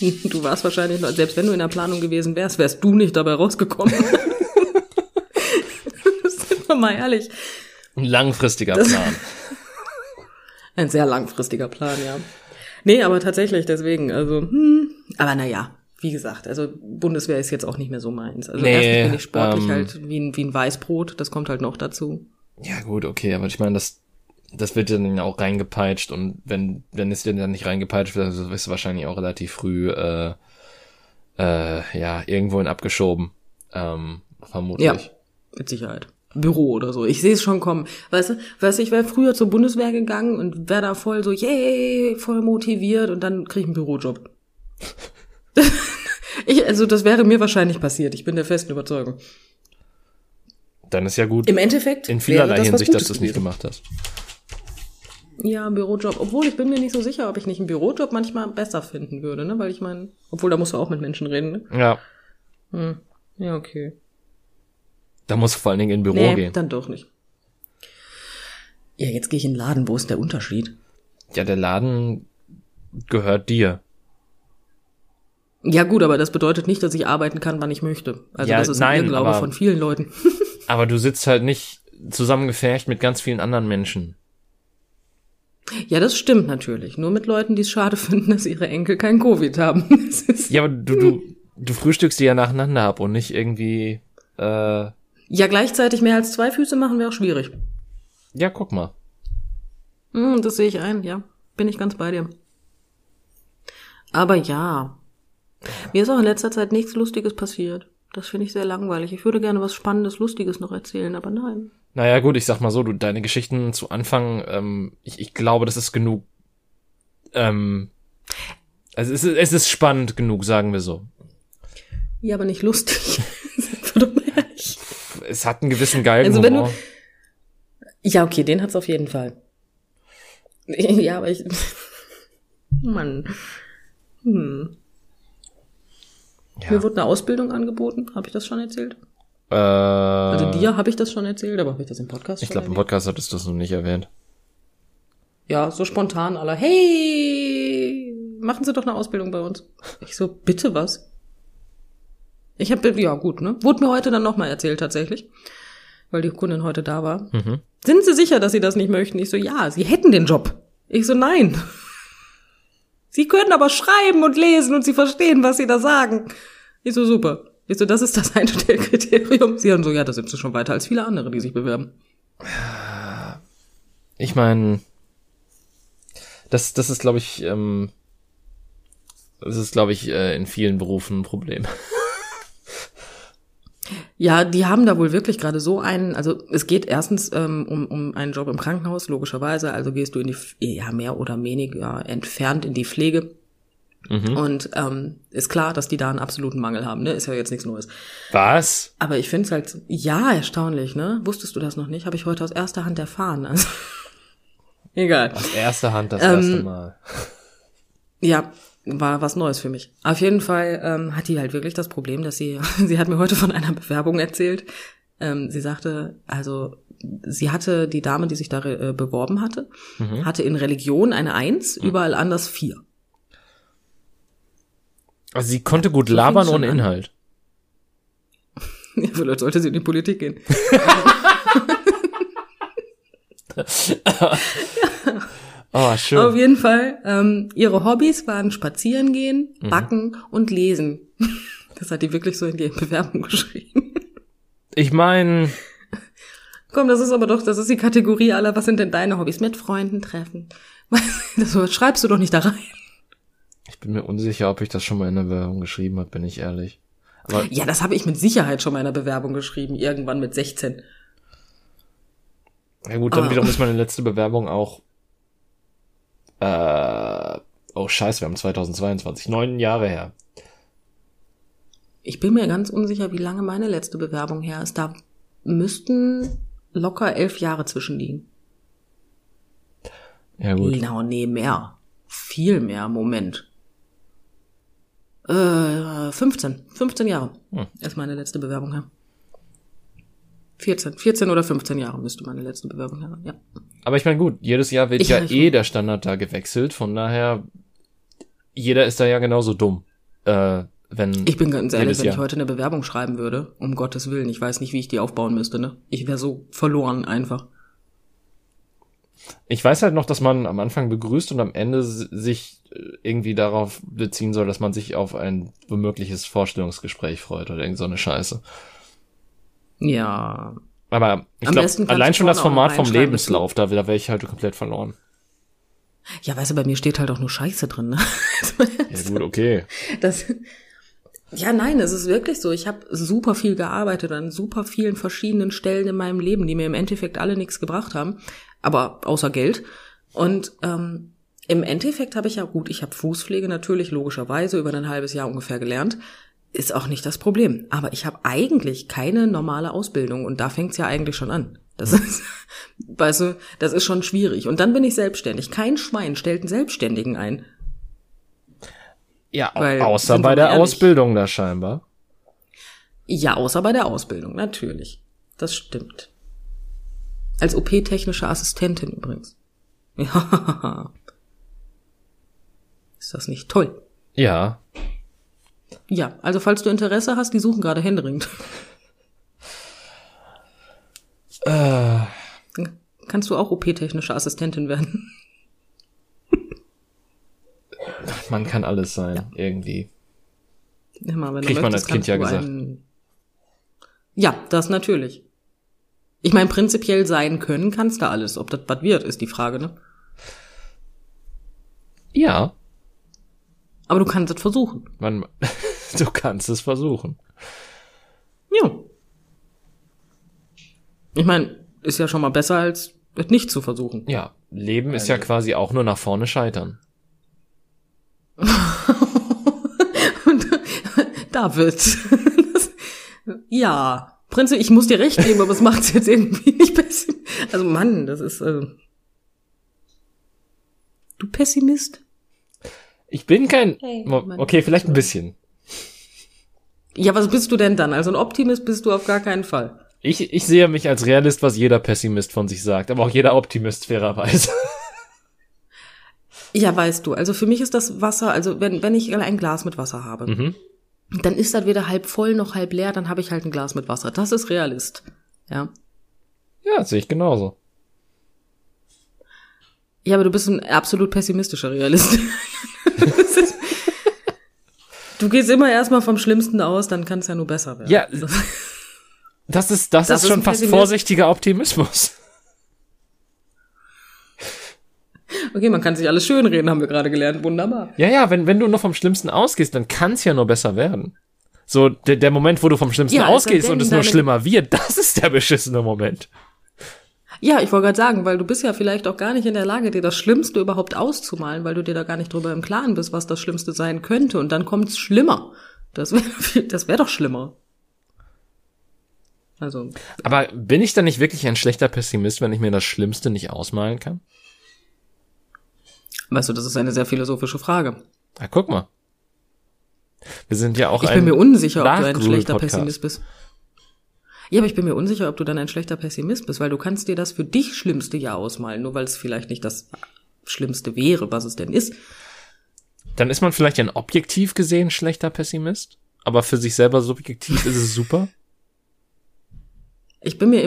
Du warst wahrscheinlich noch, selbst wenn du in der Planung gewesen wärst, wärst du nicht dabei rausgekommen. Sind wir mal ehrlich. Ein langfristiger Plan. Ein sehr langfristiger Plan, ja. Nee, aber tatsächlich, deswegen, also, aber naja, wie gesagt, also Bundeswehr ist jetzt auch nicht mehr so meins. Also erstens bin ich sportlich halt wie ein Weißbrot, das kommt halt noch dazu. Ja gut, okay, aber ich meine, das wird dann auch reingepeitscht und wenn es dir dann nicht reingepeitscht wird, dann wirst du wahrscheinlich auch relativ früh, irgendwohin abgeschoben, vermutlich. Ja, mit Sicherheit. Büro oder so. Ich sehe es schon kommen. Weißt du, ich wäre früher zur Bundeswehr gegangen und wäre da voll so, yay, voll motiviert und dann kriege ich einen Bürojob. Das wäre mir wahrscheinlich passiert. Ich bin der festen Überzeugung. Dann ist ja gut. Im Endeffekt in vielerlei Hinsicht, dass du es nicht gemacht hast. Ja, Bürojob. Obwohl, ich bin mir nicht so sicher, ob ich nicht einen Bürojob manchmal besser finden würde, ne? Weil ich meine, obwohl, da musst du auch mit Menschen reden, ne? Ja. Ja, okay. Da musst du vor allen Dingen in ein Büro gehen. Dann doch nicht. Ja, jetzt gehe ich in den Laden. Wo ist der Unterschied? Ja, der Laden gehört dir. Ja gut, aber das bedeutet nicht, dass ich arbeiten kann, wann ich möchte. Also ja, das ist ein Irrglaube von vielen Leuten. Aber du sitzt halt nicht zusammengefercht mit ganz vielen anderen Menschen. Ja, das stimmt natürlich. Nur mit Leuten, die es schade finden, dass ihre Enkel kein Covid haben. Ja, aber du frühstückst die ja nacheinander ab und nicht irgendwie... Ja, gleichzeitig mehr als 2 Füße machen wäre auch schwierig. Ja, guck mal. Das sehe ich ein, ja. Bin ich ganz bei dir. Aber ja... Mir ist auch in letzter Zeit nichts Lustiges passiert. Das finde ich sehr langweilig. Ich würde gerne was Spannendes, Lustiges noch erzählen, aber nein. Naja gut, ich sag mal so, deine Geschichten zu Anfang, ich glaube, das ist genug. Also es ist spannend genug, sagen wir so. Ja, aber nicht lustig. Es hat einen gewissen geilen Humor. Ja, okay, den hat's auf jeden Fall. Ja, aber ich... Mann. Ja. Mir wurde eine Ausbildung angeboten. Habe ich das schon erzählt? Also dir habe ich das schon erzählt, aber habe ich das im Podcast schon erwähnt? Ich glaube, im Podcast hattest du das noch nicht erwähnt. Ja, so spontan aller, hey, machen Sie doch eine Ausbildung bei uns. Ich so, bitte was? Ja gut, ne? Wurde mir heute dann nochmal erzählt tatsächlich, weil die Kundin heute da war. Mhm. Sind Sie sicher, dass Sie das nicht möchten? Ich so, ja, Sie hätten den Job. Ich so, nein. Sie können aber schreiben und lesen und Sie verstehen, was Sie da sagen. Ich so, super. Ich so, das ist das Einstellkriterium. Sie haben so, ja, das sind Sie schon weiter als viele andere, die sich bewerben. Ich meine, das ist, glaube ich, in vielen Berufen ein Problem. Ja, die haben da wohl wirklich gerade so einen, also es geht erstens um einen Job im Krankenhaus, logischerweise, also gehst du in die, ja mehr oder weniger entfernt in die Pflege und ist klar, dass die da einen absoluten Mangel haben, ne, ist ja jetzt nichts Neues. Was? Aber ich finde es halt, ja, erstaunlich, ne, wusstest du das noch nicht, habe ich heute aus erster Hand erfahren, also egal. Aus erster Hand das erste Mal. Ja. War was Neues für mich. Auf jeden Fall hat die halt wirklich das Problem, dass sie hat mir heute von einer Bewerbung erzählt. Sie sagte, also sie hatte, die Dame, die sich da beworben hatte, hatte in Religion eine 1, überall anders 4. Also sie konnte gut labern ohne Inhalt. Ja, vielleicht sollte sie in die Politik gehen. Ja. Oh, schön. Auf jeden Fall, ihre Hobbys waren spazieren gehen, backen und lesen. Das hat die wirklich so in die Bewerbung geschrieben. Ich meine... Komm, das ist die Kategorie aller, was sind denn deine Hobbys? Mit Freunden treffen. Das schreibst du doch nicht da rein. Ich bin mir unsicher, ob ich das schon mal in der Bewerbung geschrieben habe, bin ich ehrlich. Aber ja, das habe ich mit Sicherheit schon mal in der Bewerbung geschrieben, irgendwann mit 16. Ja gut, dann wiederum ist meine letzte Bewerbung auch... Oh scheiße, wir haben 2022, 9 Jahre her. Ich bin mir ganz unsicher, wie lange meine letzte Bewerbung her ist. Da müssten locker 11 Jahre zwischenliegen. Ja gut. Genau, nee, mehr. Viel mehr, Moment. 15 Jahre ist meine letzte Bewerbung her. 14 oder 15 Jahre müsste meine letzte Bewerbung haben, ja. Aber ich meine, gut, jedes Jahr wird der Standard da gewechselt, von daher, jeder ist da ja genauso dumm, wenn... Ich bin ganz ehrlich, wenn ich heute eine Bewerbung schreiben würde, um Gottes Willen, ich weiß nicht, wie ich die aufbauen müsste, ne? Ich wäre so verloren einfach. Ich weiß halt noch, dass man am Anfang begrüßt und am Ende sich irgendwie darauf beziehen soll, dass man sich auf ein mögliches Vorstellungsgespräch freut oder irgend so eine Scheiße. Ja. Aber ich glaube, allein schon das Format vom Lebenslauf, da wäre ich halt komplett verloren. Ja, weißt du, bei mir steht halt auch nur Scheiße drin, ne? Ja gut, okay. Ja, nein, es ist wirklich so. Ich habe super viel gearbeitet an super vielen verschiedenen Stellen in meinem Leben, die mir im Endeffekt alle nichts gebracht haben, aber außer Geld. Und im Endeffekt habe ich ich habe Fußpflege natürlich logischerweise über ein halbes Jahr ungefähr gelernt. Ist auch nicht das Problem. Aber ich habe eigentlich keine normale Ausbildung. Und da fängt's ja eigentlich schon an. Das ist, weißt du, das ist schon schwierig. Und dann bin ich selbstständig. Kein Schwein stellt einen Selbstständigen ein. Ja, außer bei der Ausbildung da scheinbar. Ja, außer bei der Ausbildung, natürlich. Das stimmt. Als OP-technische Assistentin übrigens. Ja. Ist das nicht toll? Ja. Ja, also falls du Interesse hast, die suchen gerade händeringend. Kannst du auch OP-technische Assistentin werden? Man kann alles sein, ja. Irgendwie. Immer, wenn kriegt du möchtest, man als Kind ja gesagt. Ja, das natürlich. Ich meine, prinzipiell sein können kannst du alles. Ob das was wird, ist die Frage, ne? Ja. Aber du kannst es versuchen. Du kannst es versuchen. Ja. Ich meine, ist ja schon mal besser, als es nicht zu versuchen. Ja, Leben ist ja quasi auch nur nach vorne scheitern. Und David. Ja, Prinz, ich muss dir recht geben, aber es macht's jetzt irgendwie nicht besser. Also Mann, das ist... Du Pessimist? Ich bin kein... Hey, okay, vielleicht ein bisschen. Ja, was bist du denn dann? Also ein Optimist bist du auf gar keinen Fall. Ich sehe mich als Realist, was jeder Pessimist von sich sagt, aber auch jeder Optimist fairerweise. Ja, weißt du, also für mich ist das Wasser, also wenn ich ein Glas mit Wasser habe, dann ist das weder halb voll noch halb leer, dann habe ich halt ein Glas mit Wasser. Das ist Realist, ja. Ja, sehe ich genauso. Ja, aber du bist ein absolut pessimistischer Realist. Du gehst immer erstmal vom Schlimmsten aus, dann kann es ja nur besser werden. Ja, das ist schon fast vorsichtiger Optimismus. Okay, man kann sich alles schönreden, haben wir gerade gelernt. Wunderbar. Ja, wenn du nur vom Schlimmsten ausgehst, dann kann es ja nur besser werden. So, der Moment, wo du vom Schlimmsten ausgehst und es nur schlimmer wird, das ist der beschissene Moment. Ja, ich wollte gerade sagen, weil du bist ja vielleicht auch gar nicht in der Lage, dir das Schlimmste überhaupt auszumalen, weil du dir da gar nicht drüber im Klaren bist, was das Schlimmste sein könnte. Und dann kommt's schlimmer. Das wär doch schlimmer. Also. Aber bin ich dann nicht wirklich ein schlechter Pessimist, wenn ich mir das Schlimmste nicht ausmalen kann? Weißt du, das ist eine sehr philosophische Frage. Na, guck mal. Wir sind ja auch ein... Ich bin mir unsicher, ob du ein schlechter Pessimist bist. Ja, aber ich bin mir unsicher, ob du dann ein schlechter Pessimist bist, weil du kannst dir das für dich Schlimmste ja ausmalen, nur weil es vielleicht nicht das Schlimmste wäre, was es denn ist. Dann ist man vielleicht ein objektiv gesehen schlechter Pessimist, aber für sich selber subjektiv ist es super. Ich bin mir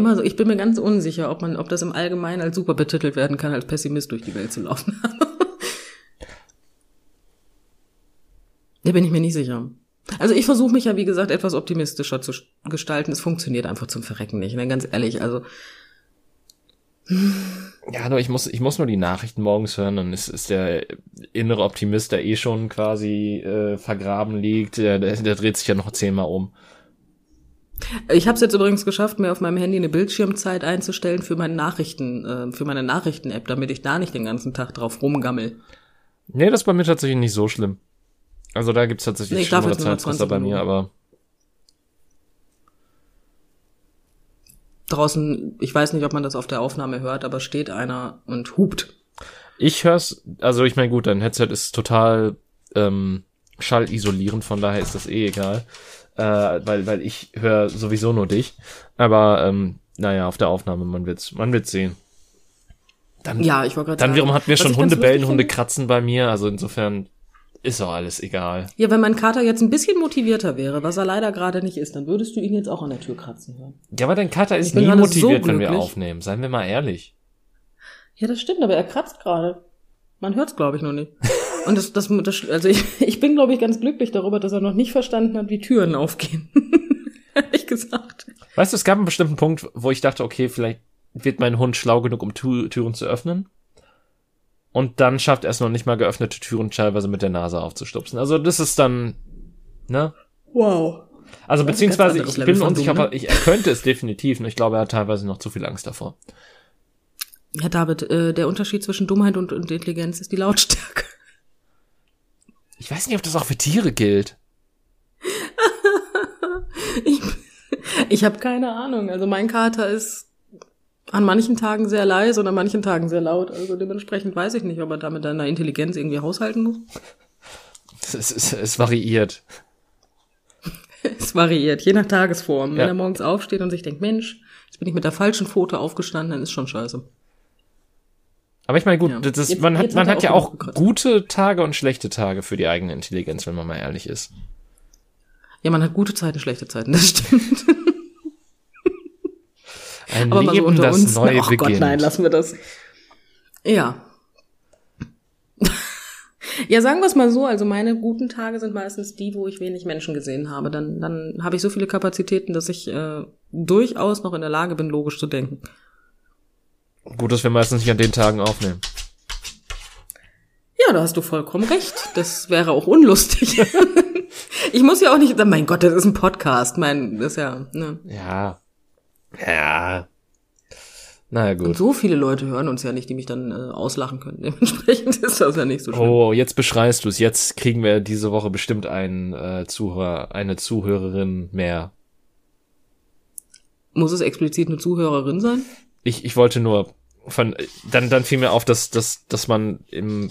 ganz unsicher, ob das im Allgemeinen als super betitelt werden kann, als Pessimist durch die Welt zu laufen. Da bin ich mir nicht sicher. Also ich versuche mich ja, wie gesagt, etwas optimistischer zu gestalten. Es funktioniert einfach zum Verrecken nicht. Ne? Ganz ehrlich, also. Ja, nur ich muss nur die Nachrichten morgens hören, dann ist der innere Optimist, der eh schon quasi vergraben liegt, der dreht sich ja noch 10-mal um. Ich habe es jetzt übrigens geschafft, mir auf meinem Handy eine Bildschirmzeit einzustellen für meine Nachrichten-App, damit ich da nicht den ganzen Tag drauf rumgammel. Nee, das ist bei mir tatsächlich nicht so schlimm. Also da gibt's tatsächlich schlimmere Zeitfresser bei mir, aber... Draußen, ich weiß nicht, ob man das auf der Aufnahme hört, aber steht einer und hupt. Ich hör's, also ich meine, gut, dein Headset ist total schallisolierend, von daher ist das eh egal. Weil ich höre sowieso nur dich. Aber naja, auf der Aufnahme, man wird's sehen. Dann, ja, ich wollte gerade sagen. Dann wiederum hatten wir schon Hundebellen, Hundekratzen bei mir, also insofern... Ist auch alles egal. Ja, wenn mein Kater jetzt ein bisschen motivierter wäre, was er leider gerade nicht ist, dann würdest du ihn jetzt auch an der Tür kratzen hören. Ja, aber dein Kater ist nie motiviert, so wenn wir aufnehmen. Seien wir mal ehrlich. Ja, das stimmt, aber er kratzt gerade. Man hört's, glaube ich, noch nicht. Und also ich bin, glaube ich, ganz glücklich darüber, dass er noch nicht verstanden hat, wie Türen aufgehen. Ehrlich gesagt. Weißt du, es gab einen bestimmten Punkt, wo ich dachte, okay, vielleicht wird mein Hund schlau genug, um Türen zu öffnen. Und dann schafft er es noch nicht mal, geöffnete Türen teilweise mit der Nase aufzustupsen. Also das ist dann, ne? Wow. Also beziehungsweise, ich bin unsicher, aber er könnte es definitiv. Und ich glaube, er hat teilweise noch zu viel Angst davor. Herr David, der Unterschied zwischen Dummheit und Intelligenz ist die Lautstärke. Ich weiß nicht, ob das auch für Tiere gilt. Ich habe keine Ahnung. Also mein Kater ist... an manchen Tagen sehr leise und an manchen Tagen sehr laut. Also dementsprechend weiß ich nicht, ob er da mit deiner Intelligenz irgendwie haushalten muss. Es variiert. Es variiert, je nach Tagesform. Ja. Wenn er morgens aufsteht und sich denkt, Mensch, jetzt bin ich mit der falschen Pfote aufgestanden, dann ist schon scheiße. Aber ich meine, gut, ja. man hat ja auch gute Tage und schlechte Tage für die eigene Intelligenz, wenn man mal ehrlich ist. Ja, man hat gute Zeiten, schlechte Zeiten, das stimmt. Ein aber Leben, mal so unter das uns, neu beginnt. Gott, nein, lassen wir das. Ja. Ja, sagen wir es mal so, also meine guten Tage sind meistens die, wo ich wenig Menschen gesehen habe. Dann habe ich so viele Kapazitäten, dass ich durchaus noch in der Lage bin, logisch zu denken. Gut, dass wir meistens nicht an den Tagen aufnehmen. Ja, da hast du vollkommen recht. Das wäre auch unlustig. Ich muss ja auch nicht, mein Gott, das ist ein Podcast. Das ist ja, ne. Ja. Ja. Na ja, gut. Und so viele Leute hören uns ja nicht, die mich dann auslachen können. Dementsprechend ist das ja nicht so schlimm. Oh, jetzt beschreist du es. Jetzt kriegen wir diese Woche bestimmt einen Zuhörer, eine Zuhörerin mehr. Muss es explizit eine Zuhörerin sein? Ich wollte nur dann fiel mir auf, dass man im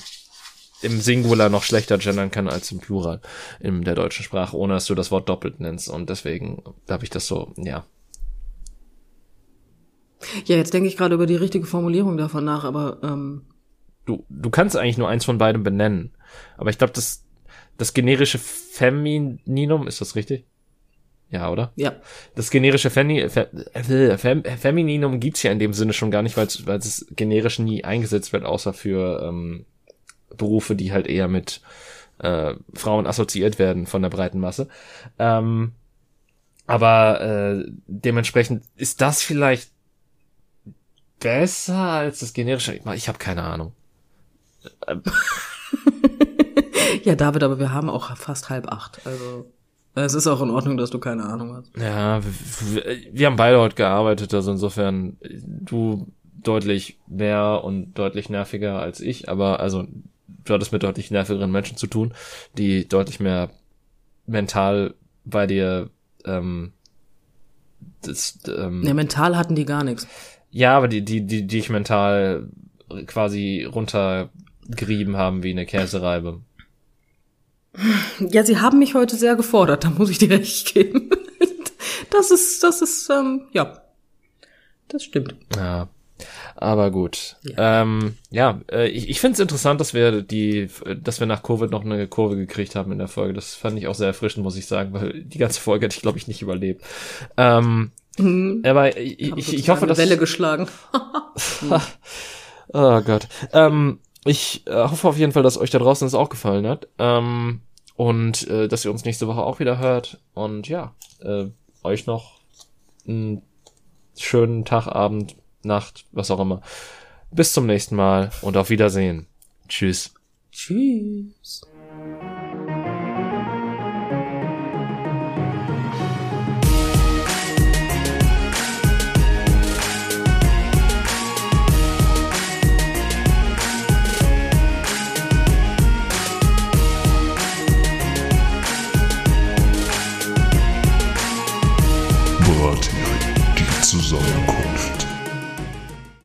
Singular noch schlechter gendern kann als im Plural in der deutschen Sprache, ohne dass du das Wort doppelt nennst. Und deswegen habe ich das so, ja. Ja, jetzt denke ich gerade über die richtige Formulierung davon nach, aber Du kannst eigentlich nur eins von beidem benennen. Aber ich glaube, das generische Femininum, ist das richtig? Ja, oder? Ja. Das generische Femininum gibt's ja in dem Sinne schon gar nicht, weil es generisch nie eingesetzt wird, außer für Berufe, die halt eher mit Frauen assoziiert werden von der breiten Masse. Aber dementsprechend ist das vielleicht besser als das generische. Ich habe keine Ahnung. Ja, David, aber wir haben auch fast 7:30. Also es ist auch in Ordnung, dass du keine Ahnung hast. Ja, wir haben beide heute gearbeitet, also insofern du deutlich mehr und deutlich nerviger als ich, aber also du hattest mit deutlich nervigeren Menschen zu tun, die deutlich mehr mental bei dir ja, mental hatten die gar nichts. Ja, aber die ich mental quasi runtergerieben haben wie eine Käsereibe. Ja, sie haben mich heute sehr gefordert, da muss ich dir recht geben. Das ist, ja, das stimmt. Ja, aber gut. Ja, ich finde es interessant, dass wir nach Covid noch eine Kurve gekriegt haben in der Folge. Das fand ich auch sehr erfrischend, muss ich sagen, weil die ganze Folge hätte ich, glaube ich, nicht überlebt. Aber ich hoffe, dass Welle geschlagen. Oh Gott. Ich hoffe auf jeden Fall, dass euch da draußen das auch gefallen hat. Und dass ihr uns nächste Woche auch wieder hört. Und ja, euch noch einen schönen Tag, Abend, Nacht, was auch immer. Bis zum nächsten Mal und auf Wiedersehen. Tschüss. Tschüss. So